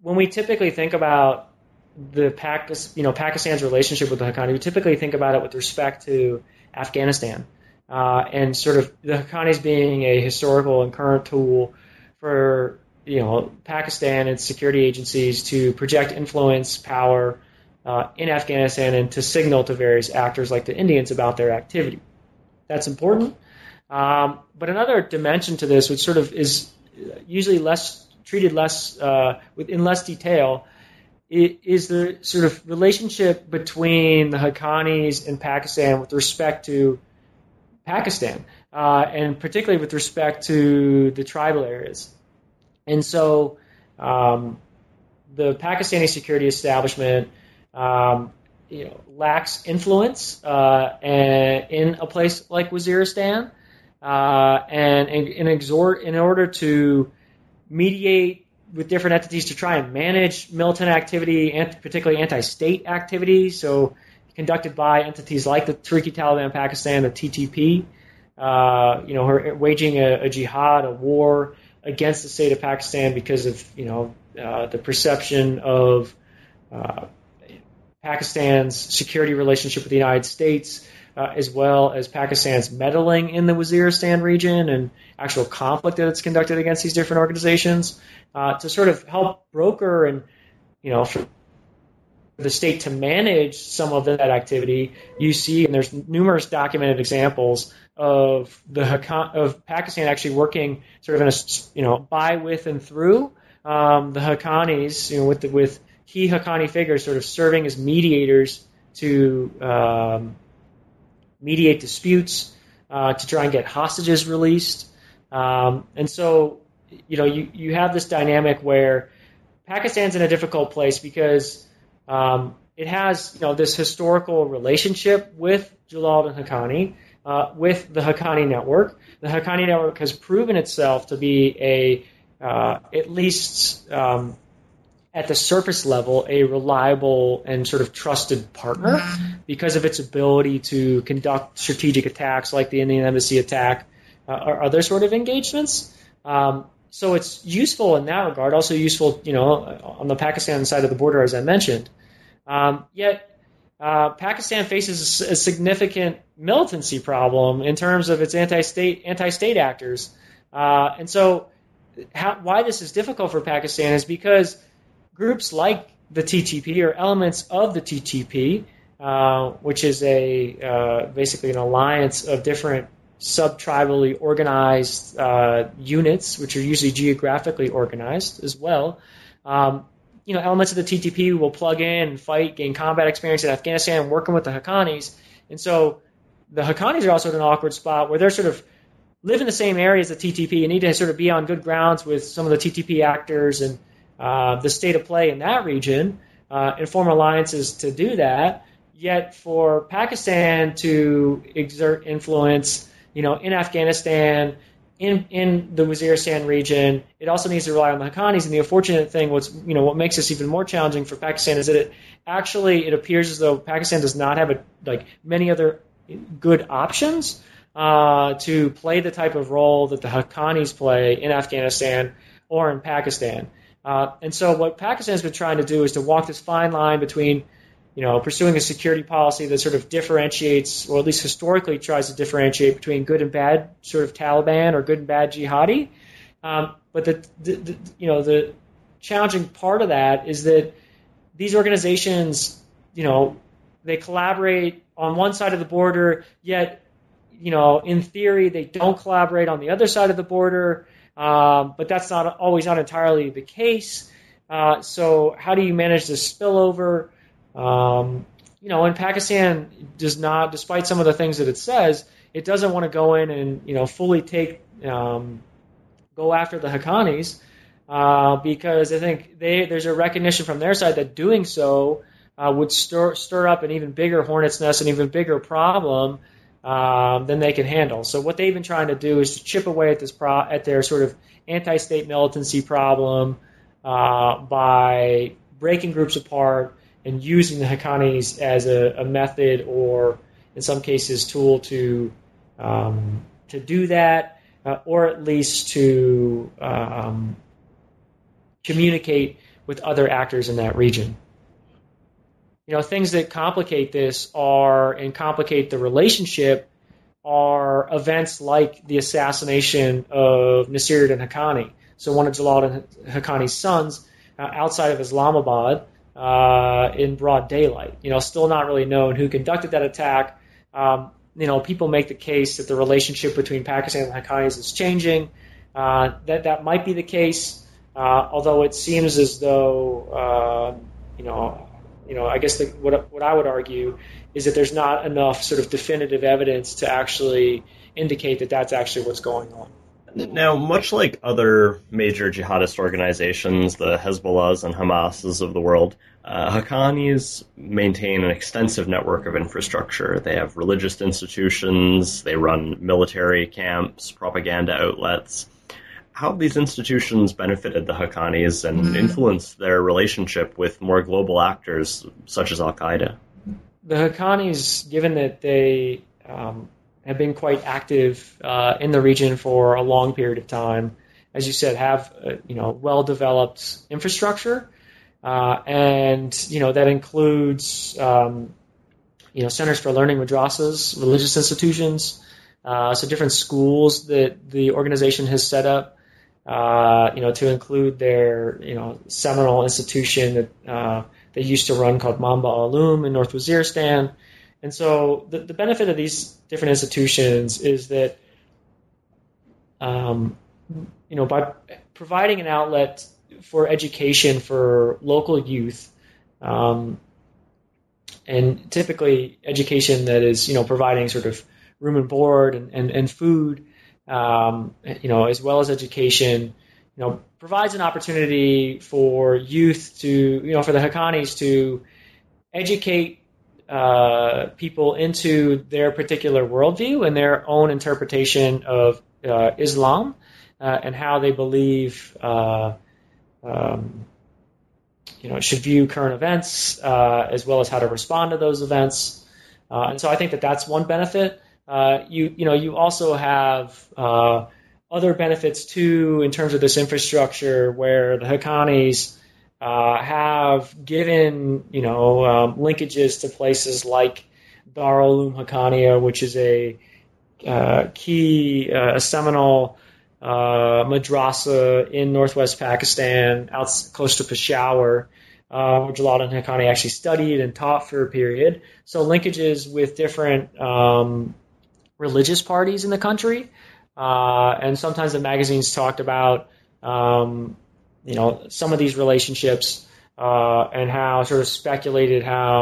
when we typically think about the Pakis, you know, Pakistan's relationship with the Haqqani, we typically think about it with respect to Afghanistan uh, and sort of the Haqqanis being a historical and current tool for, you know, Pakistan and security agencies to project influence, power uh, in Afghanistan and to signal to various actors like the Indians about their activity. That's important. Um, but another dimension to this, which sort of is usually less treated less uh, in less detail, is the sort of relationship between the Haqqanis and Pakistan with respect to Pakistan, uh, and particularly with respect to the tribal areas. And so um, the Pakistani security establishment um, you know, lacks influence uh, and, in a place like Waziristan, uh, and, and, and exhort, in order to mediate with different entities to try and manage militant activity, and particularly anti-state activity, so conducted by entities like the Tehrik-i-Taliban Pakistan, the T T P, uh, you know, are waging a, a jihad, a war against the state of Pakistan because of, you know, uh, the perception of uh, Pakistan's security relationship with the United States, uh, as well as Pakistan's meddling in the Waziristan region and actual conflict that it's conducted against these different organizations. Uh, to sort of help broker and, you know, for the state to manage some of that activity, you see, and there's numerous documented examples of the Haqqani, of Pakistan actually working sort of in a, you know, by, with, and through um, the Haqqanis, you know, with the, with key Haqqani figures sort of serving as mediators to um, mediate disputes, uh, to try and get hostages released, um, and so. You know, you, you have this dynamic where Pakistan's in a difficult place because um, it has, you know, this historical relationship with Jalaluddin Haqqani, uh, with the Haqqani network. The Haqqani network has proven itself to be a, uh, at least um, at the surface level, a reliable and sort of trusted partner because of its ability to conduct strategic attacks like the Indian embassy attack uh, or other sort of engagements. Um, so it's useful in that regard, also useful, you know, on the Pakistan side of the border, as I mentioned. Um, yet uh, Pakistan faces a significant militancy problem in terms of its anti-state anti-state actors. Uh, and so how, why this is difficult for Pakistan is because groups like the T T P or elements of the T T P, uh, which is a uh, basically an alliance of different sub-tribally organized uh, units, which are usually geographically organized as well. Um, you know, elements of the T T P will plug in and fight, gain combat experience in Afghanistan, working with the Haqqanis. And so the Haqqanis are also in an awkward spot where they're sort of live in the same area as the T T P and need to sort of be on good grounds with some of the T T P actors and uh, the state of play in that region uh, and form alliances to do that. Yet for Pakistan to exert influence, you know, in Afghanistan, in in the Waziristan region, it also needs to rely on the Haqqanis. And the unfortunate thing, what's you know, what makes this even more challenging for Pakistan is that it actually it appears as though Pakistan does not have a, like many other good options uh, to play the type of role that the Haqqanis play in Afghanistan or in Pakistan. Uh, and so what Pakistan's been trying to do is to walk this fine line between, you know, pursuing a security policy that sort of differentiates, or at least historically tries to differentiate between good and bad sort of Taliban or good and bad jihadi. Um, but the, the, the you know the challenging part of that is that these organizations, you know, they collaborate on one side of the border, yet, you know, in theory, they don't collaborate on the other side of the border. Um, but that's not always not entirely the case. Uh, so how do you manage this spillover? Um, you know, and Pakistan does not, despite some of the things that it says, it doesn't want to go in and, you know, fully take, um, go after the Haqqanis, uh, because I think they, there's a recognition from their side that doing so uh, would stir, stir up an even bigger hornet's nest, an even bigger problem Um, than they can handle. So what they've been trying to do is to chip away at this pro- at their sort of anti-state militancy problem uh, by breaking groups apart and using the Haqqanis as a, a method, or in some cases tool, to um, to do that, uh, or at least to um, communicate with other actors in that region. You know, things that complicate this are, and complicate the relationship, are events like the assassination of Nasiruddin Haqqani, so one of Jalaluddin Haqqani's sons, uh, outside of Islamabad uh, in broad daylight. You know, still not really known who conducted that attack. Um, you know, people make the case that the relationship between Pakistan and Haqqanis is changing. Uh, that that might be the case, uh, although it seems as though, uh, you know, You know, I guess the, what what I would argue is that there's not enough sort of definitive evidence to actually indicate that that's actually what's going on. Now, much like other major jihadist organizations, the Hezbollahs and Hamases of the world, uh, Haqqanis maintain an extensive network of infrastructure. They have religious institutions, they run military camps, propaganda outlets. How have these institutions benefited the Haqqanis and influenced their relationship with more global actors such as Al-Qaeda? The Haqqanis, given that they um, have been quite active uh, in the region for a long period of time, as you said, have uh, you know well-developed infrastructure, uh, and you know that includes um, you know centers for learning, madrasas, religious institutions, uh, so different schools that the organization has set up. Uh, you know, to include their, you know, seminal institution that uh, they used to run called Manba al-Jihad in North Waziristan. And so the, the benefit of these different institutions is that, um, you know, by providing an outlet for education for local youth, um, and typically education that is, you know, providing sort of room and board and, and, and food, Um, you know, as well as education, you know, provides an opportunity for youth to, you know, for the Haqqanis to educate uh, people into their particular worldview and their own interpretation of uh, Islam uh, and how they believe, uh, um, you know, should view current events uh, as well as how to respond to those events. Uh, and so I think that that's one benefit. Uh, you you know you also have uh, other benefits too in terms of this infrastructure, where the Haqqanis uh, have given you know um, linkages to places like Dar al-Uloom Haqqaniya, which is a uh, key uh, a seminal uh, madrasa in northwest Pakistan, out close to Peshawar, uh, where Jalaluddin Haqqani actually studied and taught for a period. So linkages with different um, religious parties in the country, uh, and sometimes the magazines talked about, um, you know, some of these relationships uh, and how sort of speculated how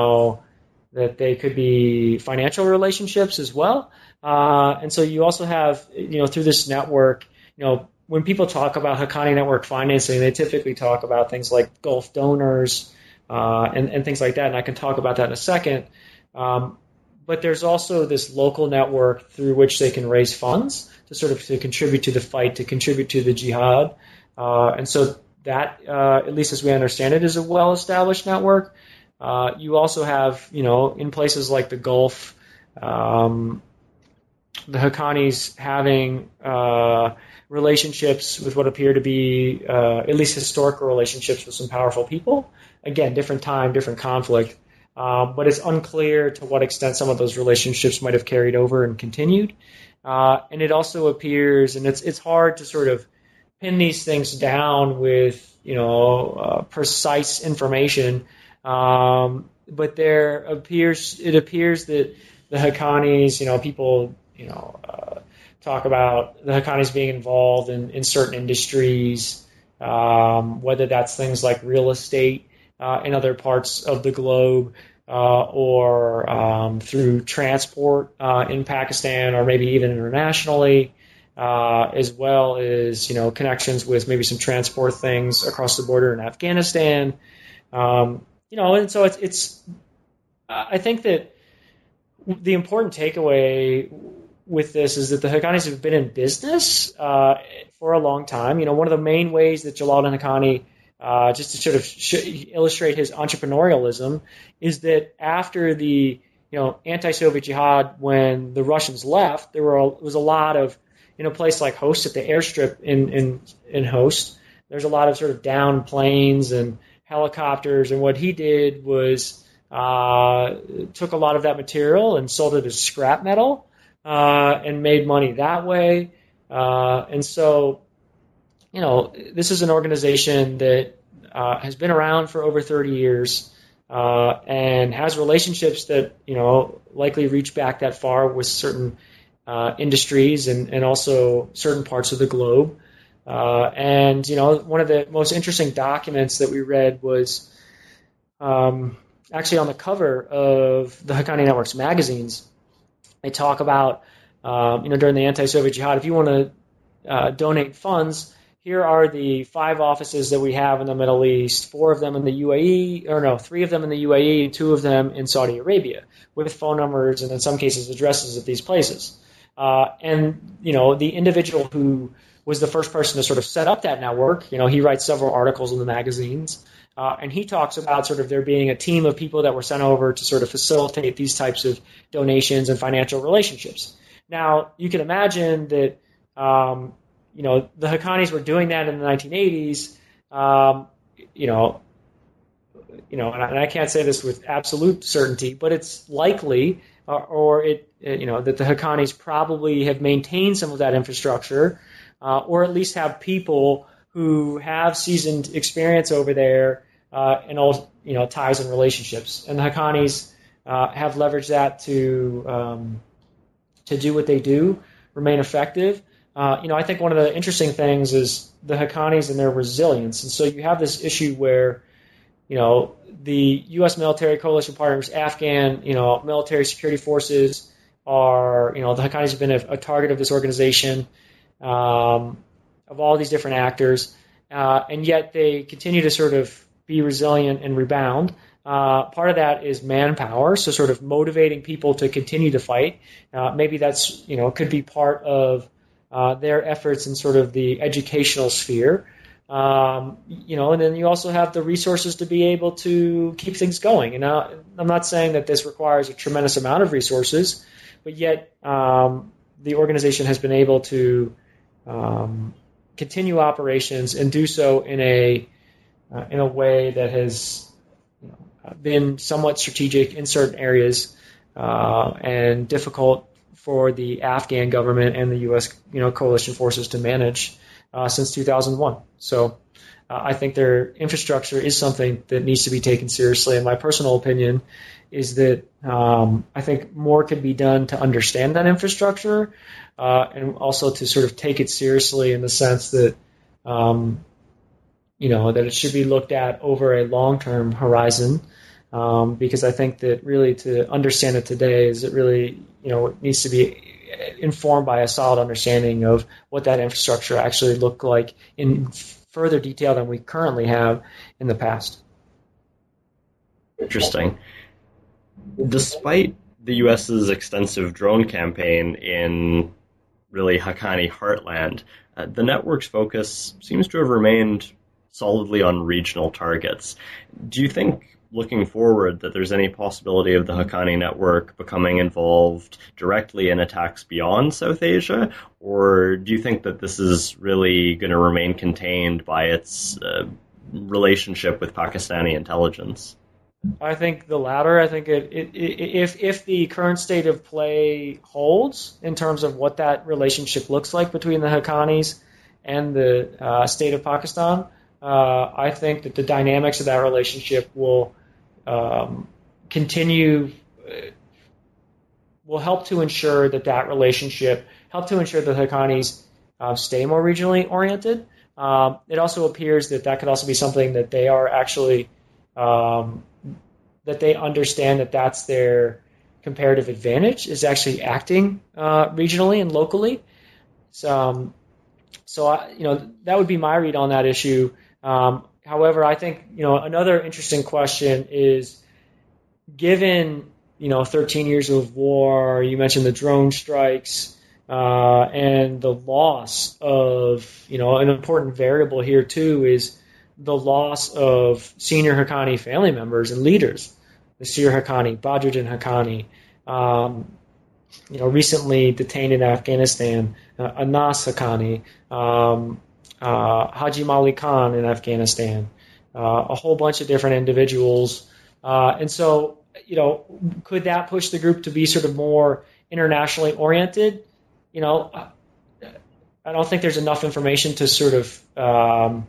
that they could be financial relationships as well. Uh, and so you also have, you know, through this network, you know, when people talk about Haqqani network financing, they typically talk about things like Gulf donors uh, and, and things like that. And I can talk about that in a second. Um, But there's also this local network through which they can raise funds to sort of to contribute to the fight, to contribute to the jihad. Uh, and so that, uh, at least as we understand it, is a well-established network. Uh, you also have, you know, in places like the Gulf, um, the Haqqanis having uh, relationships with what appear to be uh, at least historical relationships with some powerful people. Again, different time, different conflict. Uh, but it's unclear to what extent some of those relationships might have carried over and continued. Uh, and it also appears, and it's it's hard to sort of pin these things down with you know uh, precise information. Um, but there appears it appears that the Haqqanis, you know, people, you know, uh, talk about the Haqqanis being involved in, in certain industries, um, whether that's things like real estate. Uh, in other parts of the globe, uh, or um, through transport uh, in Pakistan, or maybe even internationally, uh, as well as you know connections with maybe some transport things across the border in Afghanistan. Um, you know, and so it's it's. I think that the important takeaway with this is that the Haqqanis have been in business uh, for a long time. You know, one of the main ways that Jalaluddin Haqqani. Uh, just to sort of sh- illustrate his entrepreneurialism, is that after the you know anti-Soviet jihad, when the Russians left, there were a, was a lot of in a place like Khost at the airstrip in in in Khost. There's a lot of sort of downed planes and helicopters, and what he did was uh, took a lot of that material and sold it as scrap metal uh, and made money that way, uh, and so. You know, this is an organization that uh, has been around for over thirty years uh, and has relationships that, you know, likely reach back that far with certain uh, industries and, and also certain parts of the globe. Uh, and, you know, one of the most interesting documents that we read was um, actually on the cover of the Haqqani Network's magazines. They talk about, uh, you know, during the anti-Soviet jihad, if you want to uh, donate funds, here are the five offices that we have in the Middle East, four of them in the U A E, or no, three of them in the U A E, and two of them in Saudi Arabia, with phone numbers and in some cases addresses of these places. Uh, and, you know, the individual who was the first person to sort of set up that network, you know, he writes several articles in the magazines, uh, and he talks about sort of there being a team of people that were sent over to sort of facilitate these types of donations and financial relationships. Now, you can imagine that... Um, You know, the Haqqanis were doing that in the nineteen eighties, um, you know, you know, and I, and I can't say this with absolute certainty, but it's likely uh, or it, you know, that the Haqqanis probably have maintained some of that infrastructure uh, or at least have people who have seasoned experience over there uh, and, all, you know, ties and relationships. And the Haqqanis uh, have leveraged that to um, to do what they do, remain effective. Uh, you know, I think one of the interesting things is the Haqqanis and their resilience. And so you have this issue where, you know, the U S military coalition partners, Afghan, you know, military security forces are, you know, the Haqqanis have been a, a target of this organization, um, of all these different actors. Uh, and yet they continue to sort of be resilient and rebound. Uh, part of that is manpower, so sort of motivating people to continue to fight. Uh, maybe that's, you know, could be part of, Uh, their efforts in sort of the educational sphere, um, you know, and then you also have the resources to be able to keep things going. And I, I'm not saying that this requires a tremendous amount of resources, but yet um, the organization has been able to um, continue operations and do so in a uh, in a way that has you know, been somewhat strategic in certain areas uh, and difficult for the Afghan government and the U S you know, coalition forces to manage uh, since two thousand one. So uh, I think their infrastructure is something that needs to be taken seriously. And my personal opinion is that um, I think more could be done to understand that infrastructure uh, and also to sort of take it seriously in the sense that, um, you know, that it should be looked at over a long-term horizon. Um, because I think that really to understand it today is it really, you know, it needs to be informed by a solid understanding of what that infrastructure actually looked like in further detail than we currently have in the past. Interesting. Despite the U S's extensive drone campaign in really Haqqani heartland, uh, the network's focus seems to have remained solidly on regional targets. Do you think looking forward that there's any possibility of the Haqqani network becoming involved directly in attacks beyond South Asia? Or do you think that this is really going to remain contained by its uh, relationship with Pakistani intelligence? I think the latter. I think it, it, it, if if the current state of play holds in terms of what that relationship looks like between the Haqqanis and the uh, state of Pakistan, uh, I think that the dynamics of that relationship will um, continue, uh, will help to ensure that that relationship, help to ensure that the Haqqanis uh, stay more regionally oriented. Um, it also appears that that could also be something that they are actually... Um, that they understand that that's their comparative advantage, is actually acting uh, regionally and locally. So, um, so I, you know, that would be my read on that issue. Um, however, I think, you know, another interesting question is, given, you know, thirteen years of war, you mentioned the drone strikes uh, and the loss of, you know, an important variable here too is the loss of senior Haqqani family members and leaders, Nasir Haqqani, Badruddin Haqqani, um, you know, recently detained in Afghanistan, uh, Anas Haqqani, um, uh, Haji Mali Khan in Afghanistan, uh, a whole bunch of different individuals. Uh, and so, you know, could that push the group to be sort of more internationally oriented? You know, I don't think there's enough information to sort of... Um,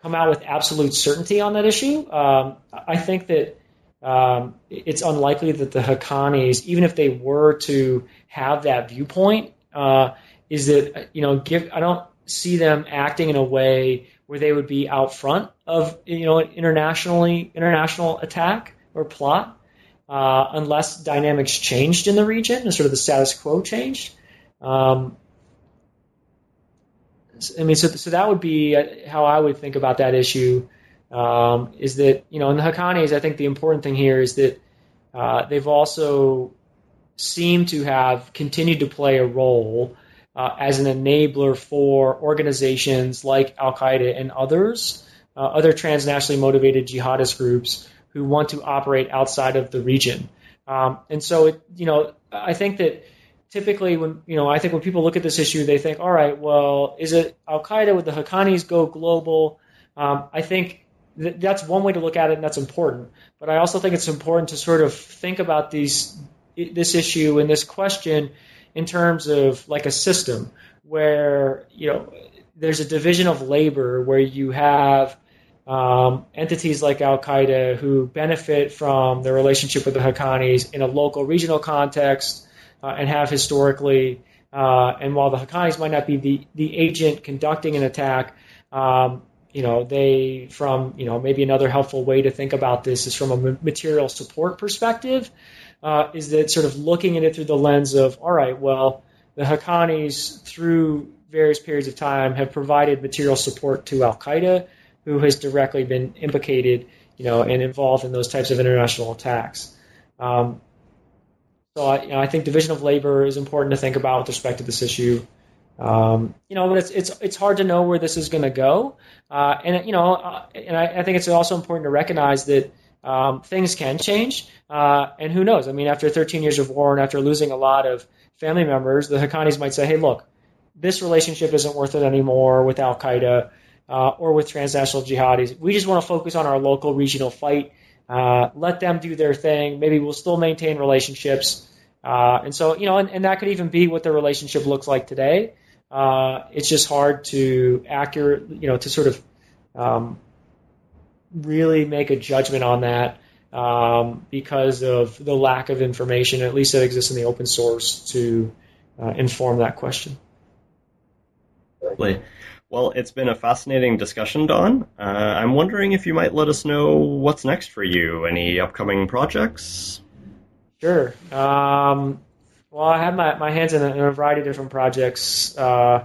come out with absolute certainty on that issue. Um, I think that um, it's unlikely that the Haqqanis, even if they were to have that viewpoint, uh, is that, you know, give, I don't see them acting in a way where they would be out front of, you know, an internationally, international attack or plot, uh, unless dynamics changed in the region and sort of the status quo changed. Um, I mean, so so that would be how I would think about that issue. Um, is that, you know, in the Haqqanis, I think the important thing here is that uh, they've also seemed to have continued to play a role uh, as an enabler for organizations like Al-Qaeda and others, uh, other transnationally motivated jihadist groups who want to operate outside of the region. Um, and so, it, you know, I think that. Typically, when you know, I think when people look at this issue, they think, all right, well, is it Al-Qaeda? Would the Haqqanis go global? Um, I think th- that's one way to look at it, and that's important. But I also think it's important to sort of think about these this issue and this question in terms of like a system where, you know, there's a division of labor where you have um, entities like Al-Qaeda who benefit from their relationship with the Haqqanis in a local, regional context, Uh, and have historically, uh, and while the Haqqanis might not be the, the agent conducting an attack, um, you know, they from, you know, maybe another helpful way to think about this is from a material support perspective, uh, is that sort of looking at it through the lens of, all right, well, the Haqqanis through various periods of time have provided material support to Al-Qaeda, who has directly been implicated, you know, and involved in those types of international attacks. Um So I, you know, I think division of labor is important to think about with respect to this issue. Um, you know, but it's it's it's hard to know where this is going to go, uh, and you know, uh, and I, I think it's also important to recognize that um, things can change, uh, and who knows? I mean, after thirteen years of war and after losing a lot of family members, the Haqqanis might say, "Hey, look, this relationship isn't worth it anymore with Al Qaeda uh, or with transnational jihadis. We just want to focus on our local, regional fight." Uh, let them do their thing. Maybe we'll still maintain relationships. Uh, and so, you know, and, and that could even be what the relationship looks like today. Uh, it's just hard to accurate, you know, to sort of um, really make a judgment on that um, because of the lack of information, at least that exists in the open source, to uh, inform that question. Right. Well, it's been a fascinating discussion, Don. Uh, I'm wondering if you might let us know what's next for you. Any upcoming projects? Sure. Um, well, I have my, my hands in a, in a variety of different projects uh,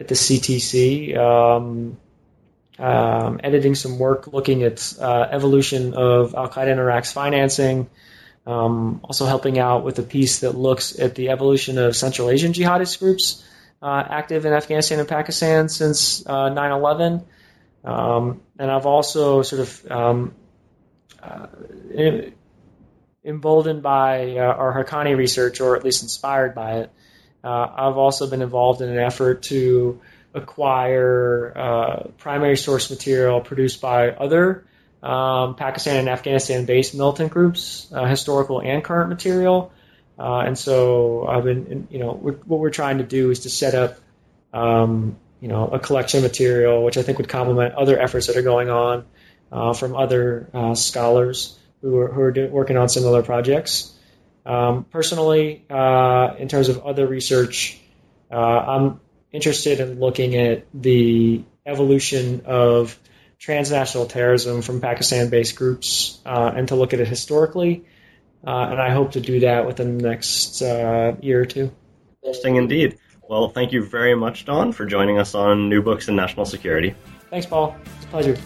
at the C T C, um, um, editing some work looking at uh, evolution of Al-Qaeda in Iraq's financing, um, also helping out with a piece that looks at the evolution of Central Asian jihadist groups, Uh, active in Afghanistan and Pakistan since uh, nine eleven. Um, and I've also sort of um, uh, emboldened by uh, our Haqqani research, or at least inspired by it. Uh, I've also been involved in an effort to acquire uh, primary source material produced by other um, Pakistan and Afghanistan-based militant groups, uh, historical and current material. Uh, and so I've been, you know, we're, what we're trying to do is to set up, um, you know, a collection of material, which I think would complement other efforts that are going on uh, from other uh, scholars who are, who are do, working on similar projects. Um, personally, uh, in terms of other research, uh, I'm interested in looking at the evolution of transnational terrorism from Pakistan-based groups uh, and to look at it historically. Uh, and I hope to do that within the next uh, year or two. Interesting indeed. Well, thank you very much, Don, for joining us on New Books in National Security. Thanks, Paul. It's a pleasure.